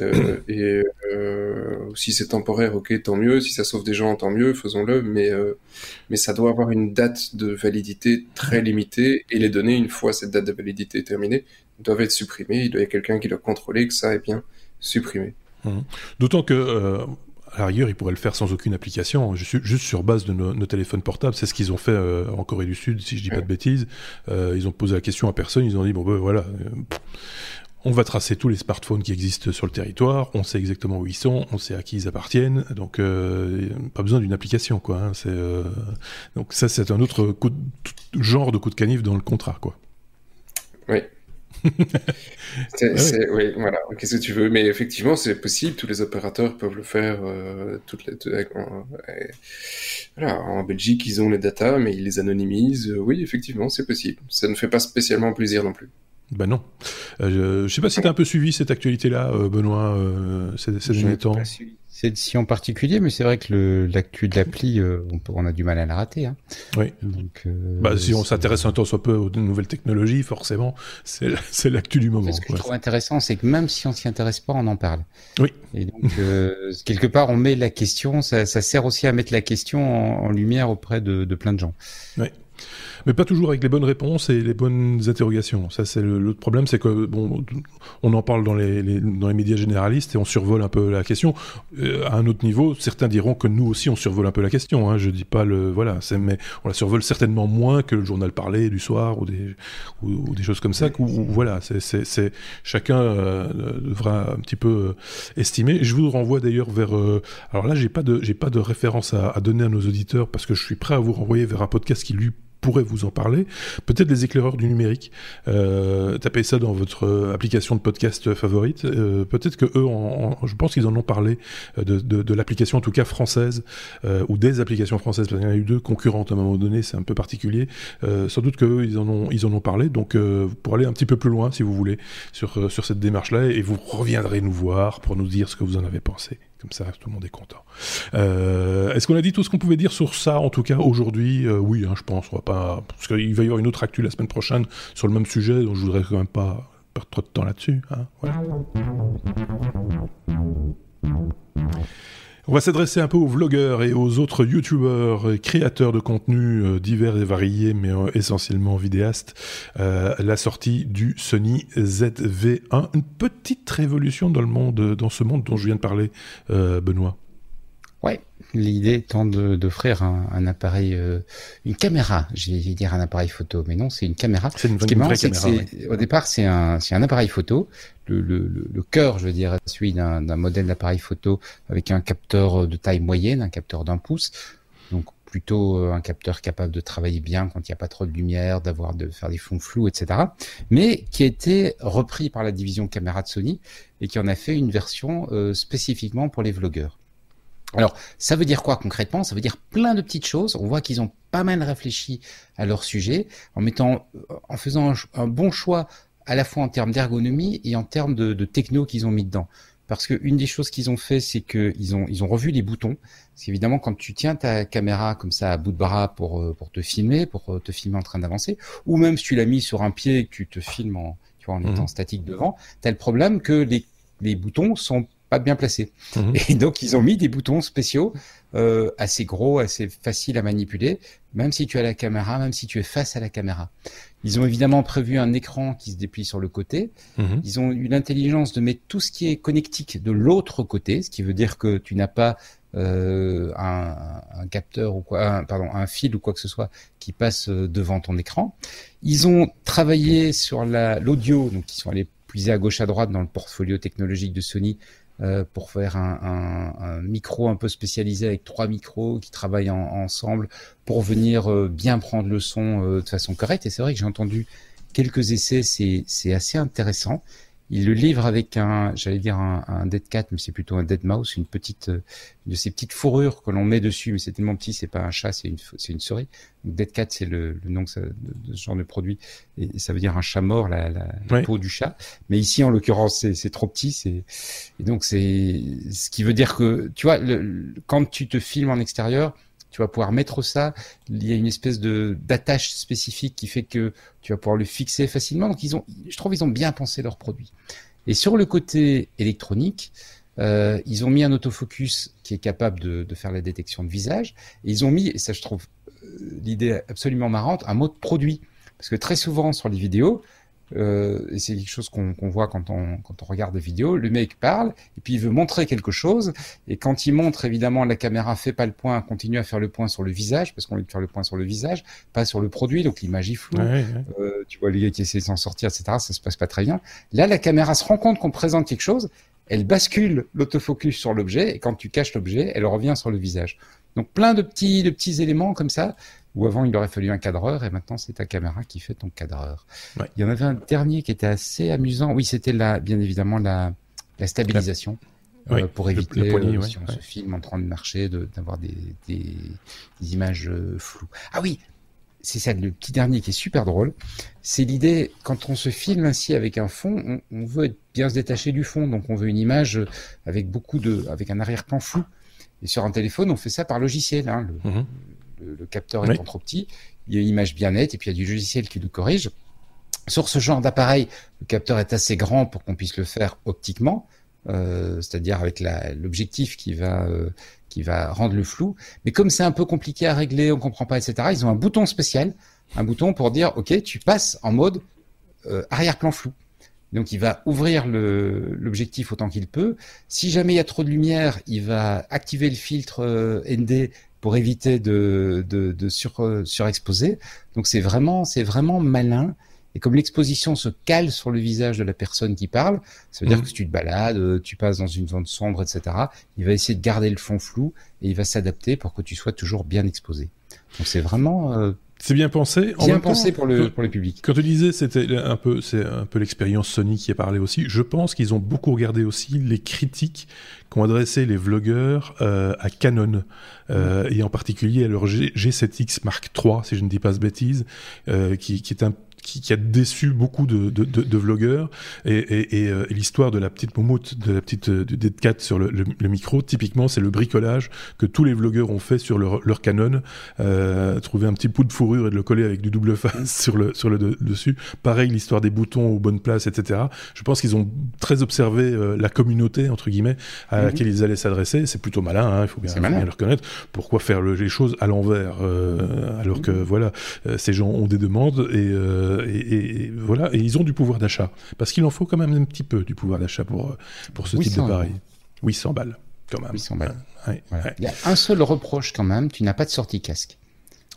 Euh, et euh, si c'est temporaire, ok, tant mieux. Si ça sauve des gens, tant mieux, faisons-le. Mais, euh, mais ça doit avoir une date de validité très limitée. Et les données, une fois cette date de validité terminée, doivent être supprimées. Il doit y avoir quelqu'un qui doit contrôler que ça est bien supprimé. Mmh. D'autant que... Euh... À la rigueur, ils pourraient le faire sans aucune application, juste sur base de nos, nos téléphones portables. C'est ce qu'ils ont fait euh, en Corée du Sud, si je dis pas de bêtises. Euh, ils ont posé la question à personne, ils ont dit « bon ben voilà, euh, on va tracer tous les smartphones qui existent sur le territoire, on sait exactement où ils sont, on sait à qui ils appartiennent, donc euh, pas besoin d'une application, quoi. » Hein, c'est, euh... Donc ça, c'est un autre coup de... genre de coup de canif dans le contrat, quoi. Oui. c'est, ouais. c'est, oui, voilà. Qu'est-ce que tu veux ? Mais effectivement, c'est possible. Tous les opérateurs peuvent le faire. Euh, toutes les, toutes, en, euh, voilà. En Belgique, ils ont les data, mais ils les anonymisent. Oui, effectivement, c'est possible. Ça ne fait pas spécialement plaisir non plus. Ben non. Euh, je ne sais pas si tu as un peu suivi cette actualité-là, euh, Benoît, euh, ces, ces derniers temps. Cette si en particulier, mais c'est vrai que le, l'actu de l'appli, euh, on, on a du mal à la rater. Hein. Oui. Donc, euh, bah, si on c'est... s'intéresse un temps soit peu aux nouvelles technologies, forcément, c'est, c'est l'actu du moment. Ce que ouais. je trouve intéressant, c'est que même si on s'y intéresse pas, on en parle. Oui. Et donc, euh, quelque part, on met la question, ça, ça sert aussi à mettre la question en, en lumière auprès de, de plein de gens. Oui. Mais pas toujours avec les bonnes réponses et les bonnes interrogations. Ça, c'est le, l'autre problème, c'est que bon, on en parle dans les, les, dans les médias généralistes et on survole un peu la question. Euh, à un autre niveau, certains diront que nous aussi, on survole un peu la question. Hein. Je dis pas le voilà, c'est, mais on la survole certainement moins que le journal parlé du soir ou des ou, ou des choses comme ça. Où, où, voilà, c'est, c'est, c'est chacun euh, devra un petit peu euh, estimer. Je vous renvoie d'ailleurs vers. Euh, alors là, j'ai pas de j'ai pas de référence à, à donner à nos auditeurs parce que je suis prêt à vous renvoyer vers un podcast qui lui pourrait vous en parler, peut-être les éclaireurs du numérique, euh, tapez ça dans votre application de podcast favorite, euh, peut-être que eux, en, en, je pense qu'ils en ont parlé, de, de, de l'application en tout cas française, euh, ou des applications françaises, parce qu'il y en a eu deux concurrentes à un moment donné, c'est un peu particulier, euh, sans doute qu'eux, ils en ont, ils en ont parlé, donc euh, pour aller un petit peu plus loin, si vous voulez, sur, sur cette démarche-là, et vous reviendrez nous voir pour nous dire ce que vous en avez pensé. Comme ça, tout le monde est content. Euh, est-ce qu'on a dit tout ce qu'on pouvait dire sur ça, en tout cas, aujourd'hui ? euh, Oui, hein, je pense, on va pas... Parce qu'il va y avoir une autre actu la semaine prochaine sur le même sujet, donc je voudrais quand même pas perdre trop de temps là-dessus. Hein, voilà. On va s'adresser un peu aux vlogueurs et aux autres youtubeurs, créateurs de contenus euh, divers et variés, mais euh, essentiellement vidéastes. Euh, la sortie du Sony Z V un, une petite révolution dans le monde, dans ce monde dont je viens de parler, euh, Benoît. Ouais, l'idée étant de, d'offrir un, un appareil, euh, une caméra, je vais dire un appareil photo, mais non, c'est une caméra. C'est une, Ce qui une est marrant, vraie c'est caméra. Que c'est, ouais. Au départ, c'est un, c'est un appareil photo. Le, le, le cœur, je veux dire, celui d'un, d'un modèle d'appareil photo avec un capteur de taille moyenne, un capteur d'un pouce. Donc plutôt un capteur capable de travailler bien quand il n'y a pas trop de lumière, d'avoir de faire des fonds flous, et cetera. Mais qui a été repris par la division caméra de Sony et qui en a fait une version euh, spécifiquement pour les vlogueurs. Alors, ça veut dire quoi concrètement ? Ça veut dire plein de petites choses. On voit qu'ils ont pas mal réfléchi à leur sujet en mettant, en faisant un, un bon choix à la fois en termes d'ergonomie et en termes de, de techno qu'ils ont mis dedans. Parce que une des choses qu'ils ont fait, c'est que ils ont ils ont revu les boutons. Parce qu'évidemment, quand tu tiens ta caméra comme ça à bout de bras pour pour te filmer, pour te filmer en train d'avancer, ou même si tu l'as mis sur un pied et que tu te filmes en, tu vois, en étant mmh. statique devant, t'as le problème que les les boutons sont pas bien placés. Mmh. Et donc, ils ont mis des boutons spéciaux euh, assez gros, assez faciles à manipuler, même si tu as la caméra, même si tu es face à la caméra. Ils ont évidemment prévu un écran qui se déplie sur le côté. Mmh. Ils ont eu l'intelligence de mettre tout ce qui est connectique de l'autre côté, ce qui veut dire que tu n'as pas euh, un, un capteur ou quoi, un, pardon, un fil ou quoi que ce soit qui passe devant ton écran. Ils ont travaillé sur la, l'audio, donc ils sont allés puiser à gauche à droite dans le portfolio technologique de Sony, Euh, pour faire un, un, un micro un peu spécialisé avec trois micros qui travaillent en, ensemble pour venir euh, bien prendre le son euh, de façon correcte. Et c'est vrai que j'ai entendu quelques essais, c'est, c'est assez intéressant. Ils le livrent avec un, j'allais dire un, un Dead Cat, mais c'est plutôt un Dead Mouse, une petite, euh, de ces petites fourrures que l'on met dessus, mais c'est tellement petit, c'est pas un chat, c'est une, c'est une souris. Donc, Dead Cat, c'est le, le nom que ça, de, de ce genre de produit, et, et ça veut dire un chat mort, la, la, oui. la peau du chat. Mais ici, en l'occurrence, c'est, c'est trop petit, c'est, et donc c'est, ce qui veut dire que, tu vois, le, le, quand tu te filmes en extérieur, tu vas pouvoir mettre ça. Il y a une espèce de d'attache spécifique qui fait que tu vas pouvoir le fixer facilement. Donc ils ont, je trouve, ils ont bien pensé leur produit. Et sur le côté électronique, euh, ils ont mis un autofocus qui est capable de, de faire la détection de visage. Et ils ont mis, et ça je trouve euh, l'idée absolument marrante, un mode produit, parce que très souvent sur les vidéos. Euh, et c'est quelque chose qu'on, qu'on voit quand on, quand on regarde des vidéos, le mec parle et puis il veut montrer quelque chose, et quand il montre, évidemment la caméra fait pas le point, continue à faire le point sur le visage, parce qu'on veut faire le point sur le visage, pas sur le produit, donc l'image est floue, ouais, ouais. Euh, tu vois les gars qui essaient de s'en sortir, etc., ça se passe pas très bien. Là la caméra se rend compte qu'on présente quelque chose, elle bascule l'autofocus sur l'objet, et quand tu caches l'objet, elle revient sur le visage. Donc plein de petits, de petits éléments comme ça, où avant il aurait fallu un cadreur, et maintenant c'est ta caméra qui fait ton cadreur. Ouais. Il y en avait un dernier qui était assez amusant. Oui, c'était la, bien évidemment la, la stabilisation, la... Euh, oui, pour éviter le, le poignet, euh, ouais, si on ouais. se filme en train de marcher, de, d'avoir des, des, des images floues. Ah oui, c'est ça, le petit dernier qui est super drôle. C'est l'idée, quand on se filme ainsi avec un fond, on, on veut bien se détacher du fond, donc on veut une image avec beaucoup de, avec un arrière-plan flou. Et sur un téléphone, on fait ça par logiciel, hein, le... Mm-hmm. Le capteur étant oui. trop petit, il y a une image bien nette et puis il y a du logiciel qui le corrige. Sur ce genre d'appareil, le capteur est assez grand pour qu'on puisse le faire optiquement, euh, c'est-à-dire avec la, l'objectif qui va, euh, qui va rendre le flou. Mais comme c'est un peu compliqué à régler, on ne comprend pas, et cetera, ils ont un bouton spécial, un bouton pour dire « Ok, tu passes en mode euh, arrière-plan flou ». Donc il va ouvrir le, l'objectif autant qu'il peut. Si jamais il y a trop de lumière, il va activer le filtre euh, N D pour éviter de, de, de sur, euh, surexposer. Donc c'est vraiment, c'est vraiment malin. Et comme l'exposition se cale sur le visage de la personne qui parle, ça veut mmh. dire que si tu te balades, tu passes dans une zone sombre, et cetera, il va essayer de garder le fond flou et il va s'adapter pour que tu sois toujours bien exposé. Donc c'est vraiment euh, C'est bien pensé. En bien pensé temps, pour, le, que, pour le public. Quand tu disais, c'était un peu, c'est un peu l'expérience Sony qui a parlé aussi. Je pense qu'ils ont beaucoup regardé aussi les critiques qu'ont adressées les vlogueurs euh, à Canon, euh, et en particulier à leur G, G sept X Mark trois, si je ne dis pas de bêtises, euh, qui, qui est un Qui, qui a déçu beaucoup de, de, de, de vlogueurs, et, et, et, euh, et l'histoire de la petite moumoute, de la petite euh, D quatre sur le, le, le micro, typiquement c'est le bricolage que tous les vlogueurs ont fait sur leur, leur Canon, euh, trouver un petit bout de fourrure et de le coller avec du double face sur le, sur le de, dessus, pareil l'histoire des boutons aux bonnes places, et cetera. Je pense qu'ils ont très observé euh, la communauté entre guillemets à mm-hmm. laquelle ils allaient s'adresser, c'est plutôt malin, hein, il faut bien, bien le reconnaître, pourquoi faire le, les choses à l'envers, euh, alors mm-hmm. que voilà, euh, ces gens ont des demandes et euh, Et, et, et voilà, et ils ont du pouvoir d'achat, parce qu'il en faut quand même un petit peu du pouvoir d'achat pour pour ce type d'appareil. huit cents balles quand même. huit cents balles. Ouais, voilà. Ouais. Il y a un seul reproche quand même, tu n'as pas de sortie casque.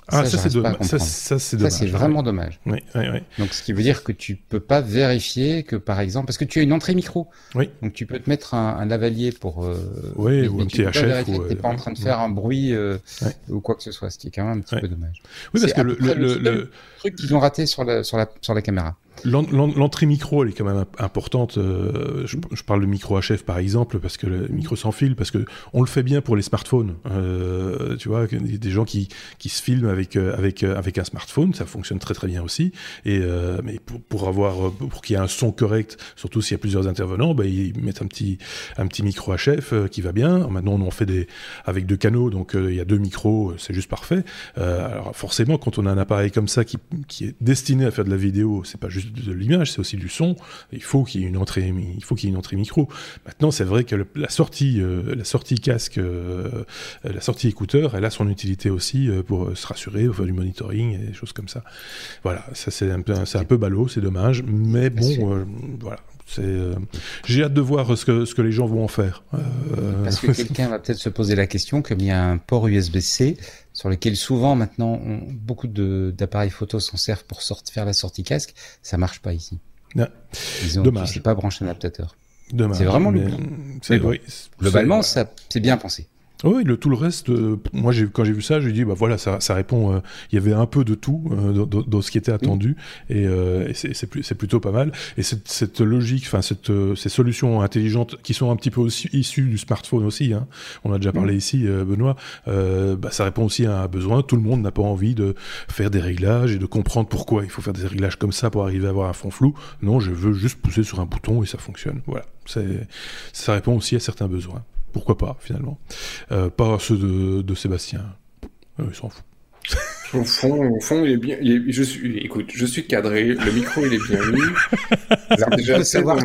Ah, ça, ça, c'est dommage. Ça, ça c'est dommage. Ça c'est vraiment ouais. dommage. Oui, oui, oui. Donc ce qui veut dire que tu peux pas vérifier que par exemple, parce que tu as une entrée micro. Oui. Donc tu peux te mettre un, un lavalier pour. Euh, oui. Mais, ou mais un petit H F. Ou... T'es pas en train de faire ouais. un bruit euh, ouais. ou quoi que ce soit. C'était quand même un petit ouais. peu dommage. Oui, parce c'est que le, le, le, le truc qu'ils ont raté sur la sur la sur la caméra. L'en, l'en, l'entrée micro, elle est quand même importante. Euh, je, je parle de micro H F par exemple, parce que le micro sans fil, parce que on le fait bien pour les smartphones. Euh, tu vois, des gens qui qui se filment avec avec avec un smartphone, ça fonctionne très très bien aussi. Et euh, mais pour pour avoir pour qu'il y ait un son correct, surtout s'il y a plusieurs intervenants, bah, ils mettent un petit un petit micro H F qui va bien. Maintenant, on en fait des avec deux canaux, donc euh, il y a deux micros, c'est juste parfait. Euh, alors forcément, quand on a un appareil comme ça qui qui est destiné à faire de la vidéo, c'est pas juste de l'image, c'est aussi du son. Il faut qu'il y ait une entrée, il faut qu'il y ait une entrée micro. Maintenant, c'est vrai que le, la sortie, euh, la sortie casque, euh, la sortie écouteur, elle a son utilité aussi euh, pour se rassurer, pour faire du monitoring et des choses comme ça. Voilà, ça c'est un peu, c'est un peu ballot, c'est dommage, mais bon, euh, voilà. C'est, euh, j'ai hâte de voir ce que, ce que les gens vont en faire. Euh, Parce que quelqu'un va peut-être se poser la question, comme il y a un port U S B C sur lequel souvent maintenant on, beaucoup de, d'appareils photo s'en servent pour sort, faire la sortie casque, ça marche pas ici. Ah, ils ont, dommage. C'est pas branché l'adaptateur. Dommage. C'est vraiment le. Mais bon, oui, globalement, c'est, ça, c'est bien pensé. Oui, le, tout le reste, euh, moi j'ai, quand j'ai vu ça, j'ai dit, bah voilà, ça, ça répond, euh, il y avait un peu de tout euh, dans, dans ce qui était attendu, et, euh, et c'est, c'est, plus, c'est plutôt pas mal. Et cette, cette logique, enfin euh, ces solutions intelligentes qui sont un petit peu aussi issues du smartphone aussi, hein, on a déjà parlé mm. ici, euh, Benoît, euh, bah, ça répond aussi à un besoin. Tout le monde n'a pas envie de faire des réglages et de comprendre pourquoi il faut faire des réglages comme ça pour arriver à avoir un fond flou. Non, je veux juste pousser sur un bouton et ça fonctionne. Voilà, c'est, ça répond aussi à certains besoins. Pourquoi pas, finalement. Euh, pas ceux de, de Sébastien. Euh, il s'en fout. Au fond, au fond, il est bien. Il est, je suis, écoute, je suis cadré. Le micro, il est bien mis. Déjà, c'est bon.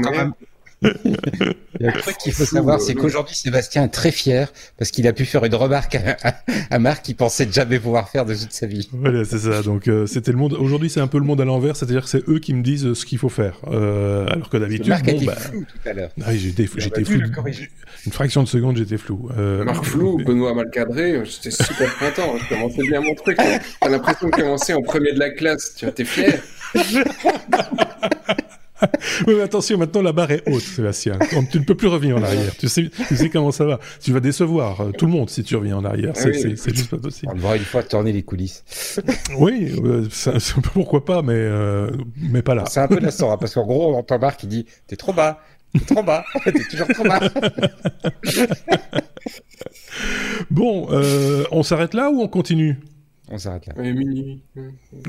Le truc qu'il faut savoir, euh, c'est non. qu'aujourd'hui, Sébastien est très fier parce qu'il a pu faire une remarque à, à, à Marc qu'il pensait jamais pouvoir faire de toute sa vie. Voilà, c'est ça. Donc, euh, c'était le monde. Aujourd'hui, c'est un peu le monde à l'envers, c'est-à-dire que c'est eux qui me disent ce qu'il faut faire. Euh, alors que d'habitude, Marc bon, a été bah... flou tout à l'heure. Ah, j'étais, j'étais flou. Une fraction de seconde, j'étais flou. Euh, Marc flou, mais... Benoît mal cadré. J'étais super content. Je commençais bien mon truc. T'as l'impression de commencer en premier de la classe. Tu vois, t'es fier. Oui, mais attention, maintenant la barre est haute, Sébastien. Tu ne peux plus revenir en arrière. Tu sais, tu sais comment ça va. Tu vas décevoir euh, tout le monde si tu reviens en arrière. C'est, oui, c'est, c'est juste pas possible. On va une fois tourner les coulisses. Oui, euh, ça, pourquoi pas, mais, euh, mais pas là. C'est un peu la Sora, parce qu'en gros, on entend Marc qui dit « T'es trop bas, t'es trop bas, t'es toujours trop bas. » Bon, euh, on s'arrête là ou on continue ? On s'arrête là. Oui, minuit.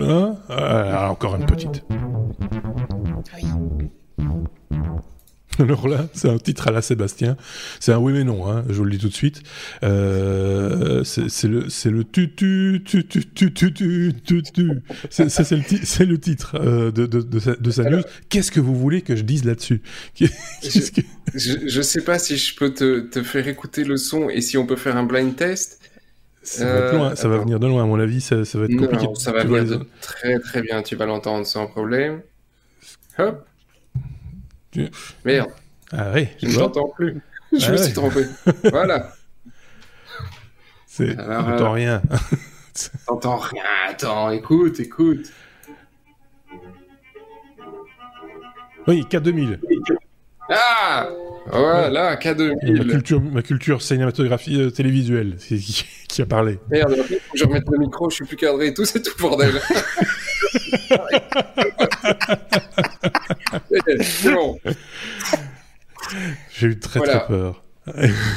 Hein ? Ah, encore une petite. Oui. Alors là, c'est un titre à la Sébastien. C'est un oui mais non, hein, je vous le dis tout de suite. Euh, c'est, c'est le c'est le tu tu tu tu tu tu tu tu. C'est, c'est, c'est le ti- c'est le titre euh, de de de sa, de sa news. Alors, qu'est-ce que vous voulez que je dise là-dessus ? Qu'est-ce que... je, je sais pas si je peux te te faire écouter le son et si on peut faire un blind test. Ça, euh, va, être loin. ça va venir de loin, à mon avis, ça, ça va être compliqué. Non, ça va venir les... de très très bien, tu vas l'entendre sans problème. Hop. Tu... Merde. Ah oui, je ne l'entends plus. Je ah me ouais. suis trompé. Voilà. C'est... Alors, t'entends euh... rien. T'entends rien. Attends, écoute, écoute. Oui, K deux mille. Ah voilà, K deux mille. Ma culture, ma culture cinématographique euh, télévisuelle, qui, qui a parlé. Merde, il faut que je remette le micro, je suis plus cadré et tout, c'est tout bordel. Bon. J'ai eu très voilà. très peur.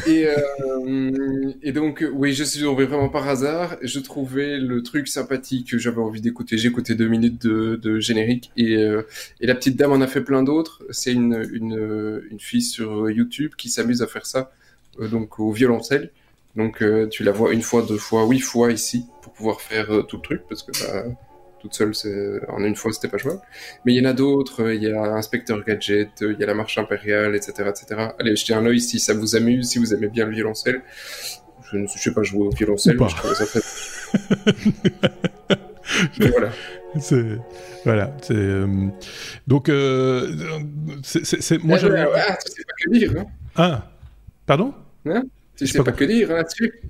et, euh, et donc, oui, je suis tombé vraiment par hasard. Je trouvais le truc sympathique, j'avais envie d'écouter. J'ai écouté deux minutes de, de générique et, euh, et la petite dame en a fait plein d'autres. C'est une, une, une fille sur YouTube qui s'amuse à faire ça, euh, donc au violoncelle. Donc, euh, tu la vois une fois, deux fois, huit fois ici pour pouvoir faire euh, tout le truc parce que bah, toute seule, c'est... en une fois, c'était pas jouable. Mais il y en a d'autres. Il y a Inspecteur Gadget, il y a la Marche Impériale, et cetera, et cetera. Allez, jetez un œil si ça vous amuse, si vous aimez bien le violoncelle. Je ne sais pas jouer au violoncelle, mais je trouve ça très... Mais voilà. C'est... Voilà. C'est... Donc, euh... c'est, c'est, c'est... moi, ah, je... Bah, ah, tu sais pas que dire, hein. Ah, pardon hein. Tu sais pas, pas que dire hein, là-dessus.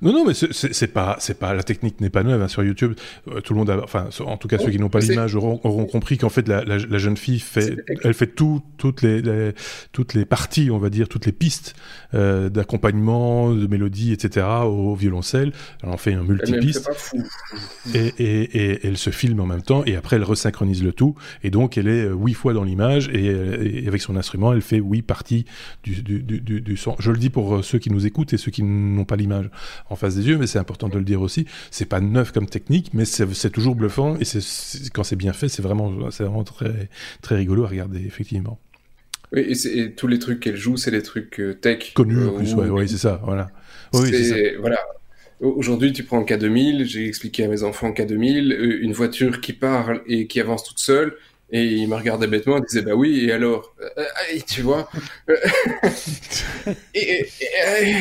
Non, non, mais c'est, c'est, c'est pas, c'est pas, la technique n'est pas neuve hein, sur YouTube. Euh, tout le monde, a, enfin, en tout cas ceux qui n'ont pas c'est... l'image auront, auront compris qu'en fait la, la, la jeune fille fait, elle fait tout, toutes les, les, toutes les parties, on va dire, toutes les pistes euh, d'accompagnement, de mélodie, et cetera au violoncelle. Elle en fait un multipiste. Et, et, et, et elle se filme en même temps et après elle resynchronise le tout et donc elle est huit fois dans l'image et, et avec son instrument elle fait huit parties du, du, du, du, du son. Je le dis pour ceux qui nous écoutent et ceux qui n'ont pas l'image en face des yeux, mais c'est important de le dire aussi, c'est pas neuf comme technique, mais c'est, c'est toujours bluffant et c'est, c'est, quand c'est bien fait, c'est vraiment, c'est vraiment très, très rigolo à regarder, effectivement. Oui, et, c'est, et tous les trucs qu'elle joue, c'est des trucs tech. Connus euh, en plus, oui, ouais, c'est ça, voilà. Oui, c'est, c'est ça. Voilà. Aujourd'hui, tu prends un K deux mille, j'ai expliqué à mes enfants K deux mille, une voiture qui parle et qui avance toute seule, et il me regardait bêtement, il disait bah oui, et alors euh, tu vois. et, et, et,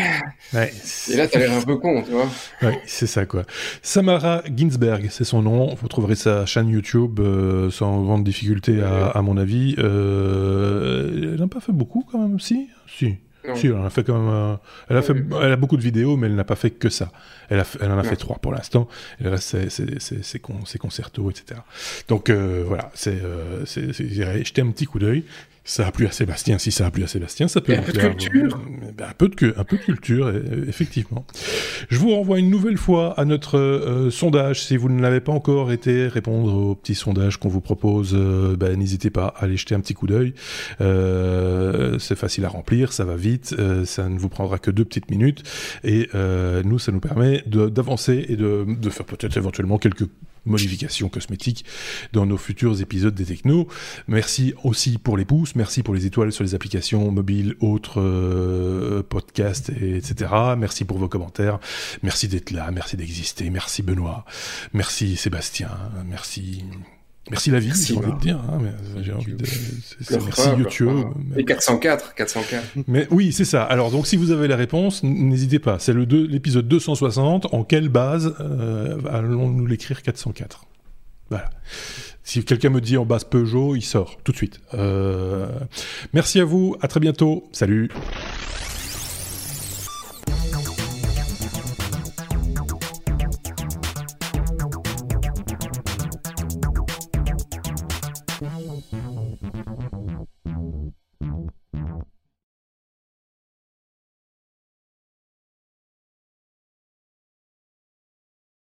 ouais, et là, t'as l'air un peu con, tu vois. Ouais, c'est ça, quoi. Samara Ginsberg, c'est son nom. Vous trouverez sa chaîne YouTube euh, sans grande difficulté, à, à mon avis. Euh, elle n'a pas fait beaucoup, quand même, si Si. Non. Si, elle a fait quand même, euh, elle a fait, elle a beaucoup de vidéos, mais elle n'a pas fait que ça. Elle a, elle en a non. fait trois pour l'instant. Elle a ses, ses, ses, ses, con, ses concertos, et cetera. Donc euh, voilà, c'est, euh, c'est, c'est, jetez un petit coup d'œil. Ça a plu à Sébastien. Si ça a plu à Sébastien, ça peut. Un peu, de culture. Ben, un peu de culture. Un peu de culture, effectivement. Je vous renvoie une nouvelle fois à notre euh, sondage. Si vous ne l'avez pas encore été, répondre au petit sondage qu'on vous propose, euh, ben, n'hésitez pas à aller jeter un petit coup d'œil. Euh, c'est facile à remplir, ça va vite, euh, ça ne vous prendra que deux petites minutes. Et euh, nous, ça nous permet de, d'avancer et de, de faire peut-être éventuellement quelques modifications cosmétiques dans nos futurs épisodes des Technos. Merci aussi pour les pouces, merci pour les étoiles sur les applications mobiles, autres euh, podcasts, et cetera. Merci pour vos commentaires, merci d'être là, merci d'exister, merci Benoît, merci Sébastien, merci... Merci la vie, merci, j'ai envie de dire. Hein, mais j'ai envie de... c'est, c'est merci pas, YouTube. Pas. Et quatre cent quatre. Mais oui, c'est ça. Alors, donc, si vous avez la réponse, n'hésitez pas. C'est le deux, l'épisode deux cent soixante. En quelle base euh, allons-nous l'écrire quatre cent quatre? Voilà. Si quelqu'un me dit en base Peugeot, il sort tout de suite. Euh... Merci à vous. À très bientôt. Salut. Mm-hmm.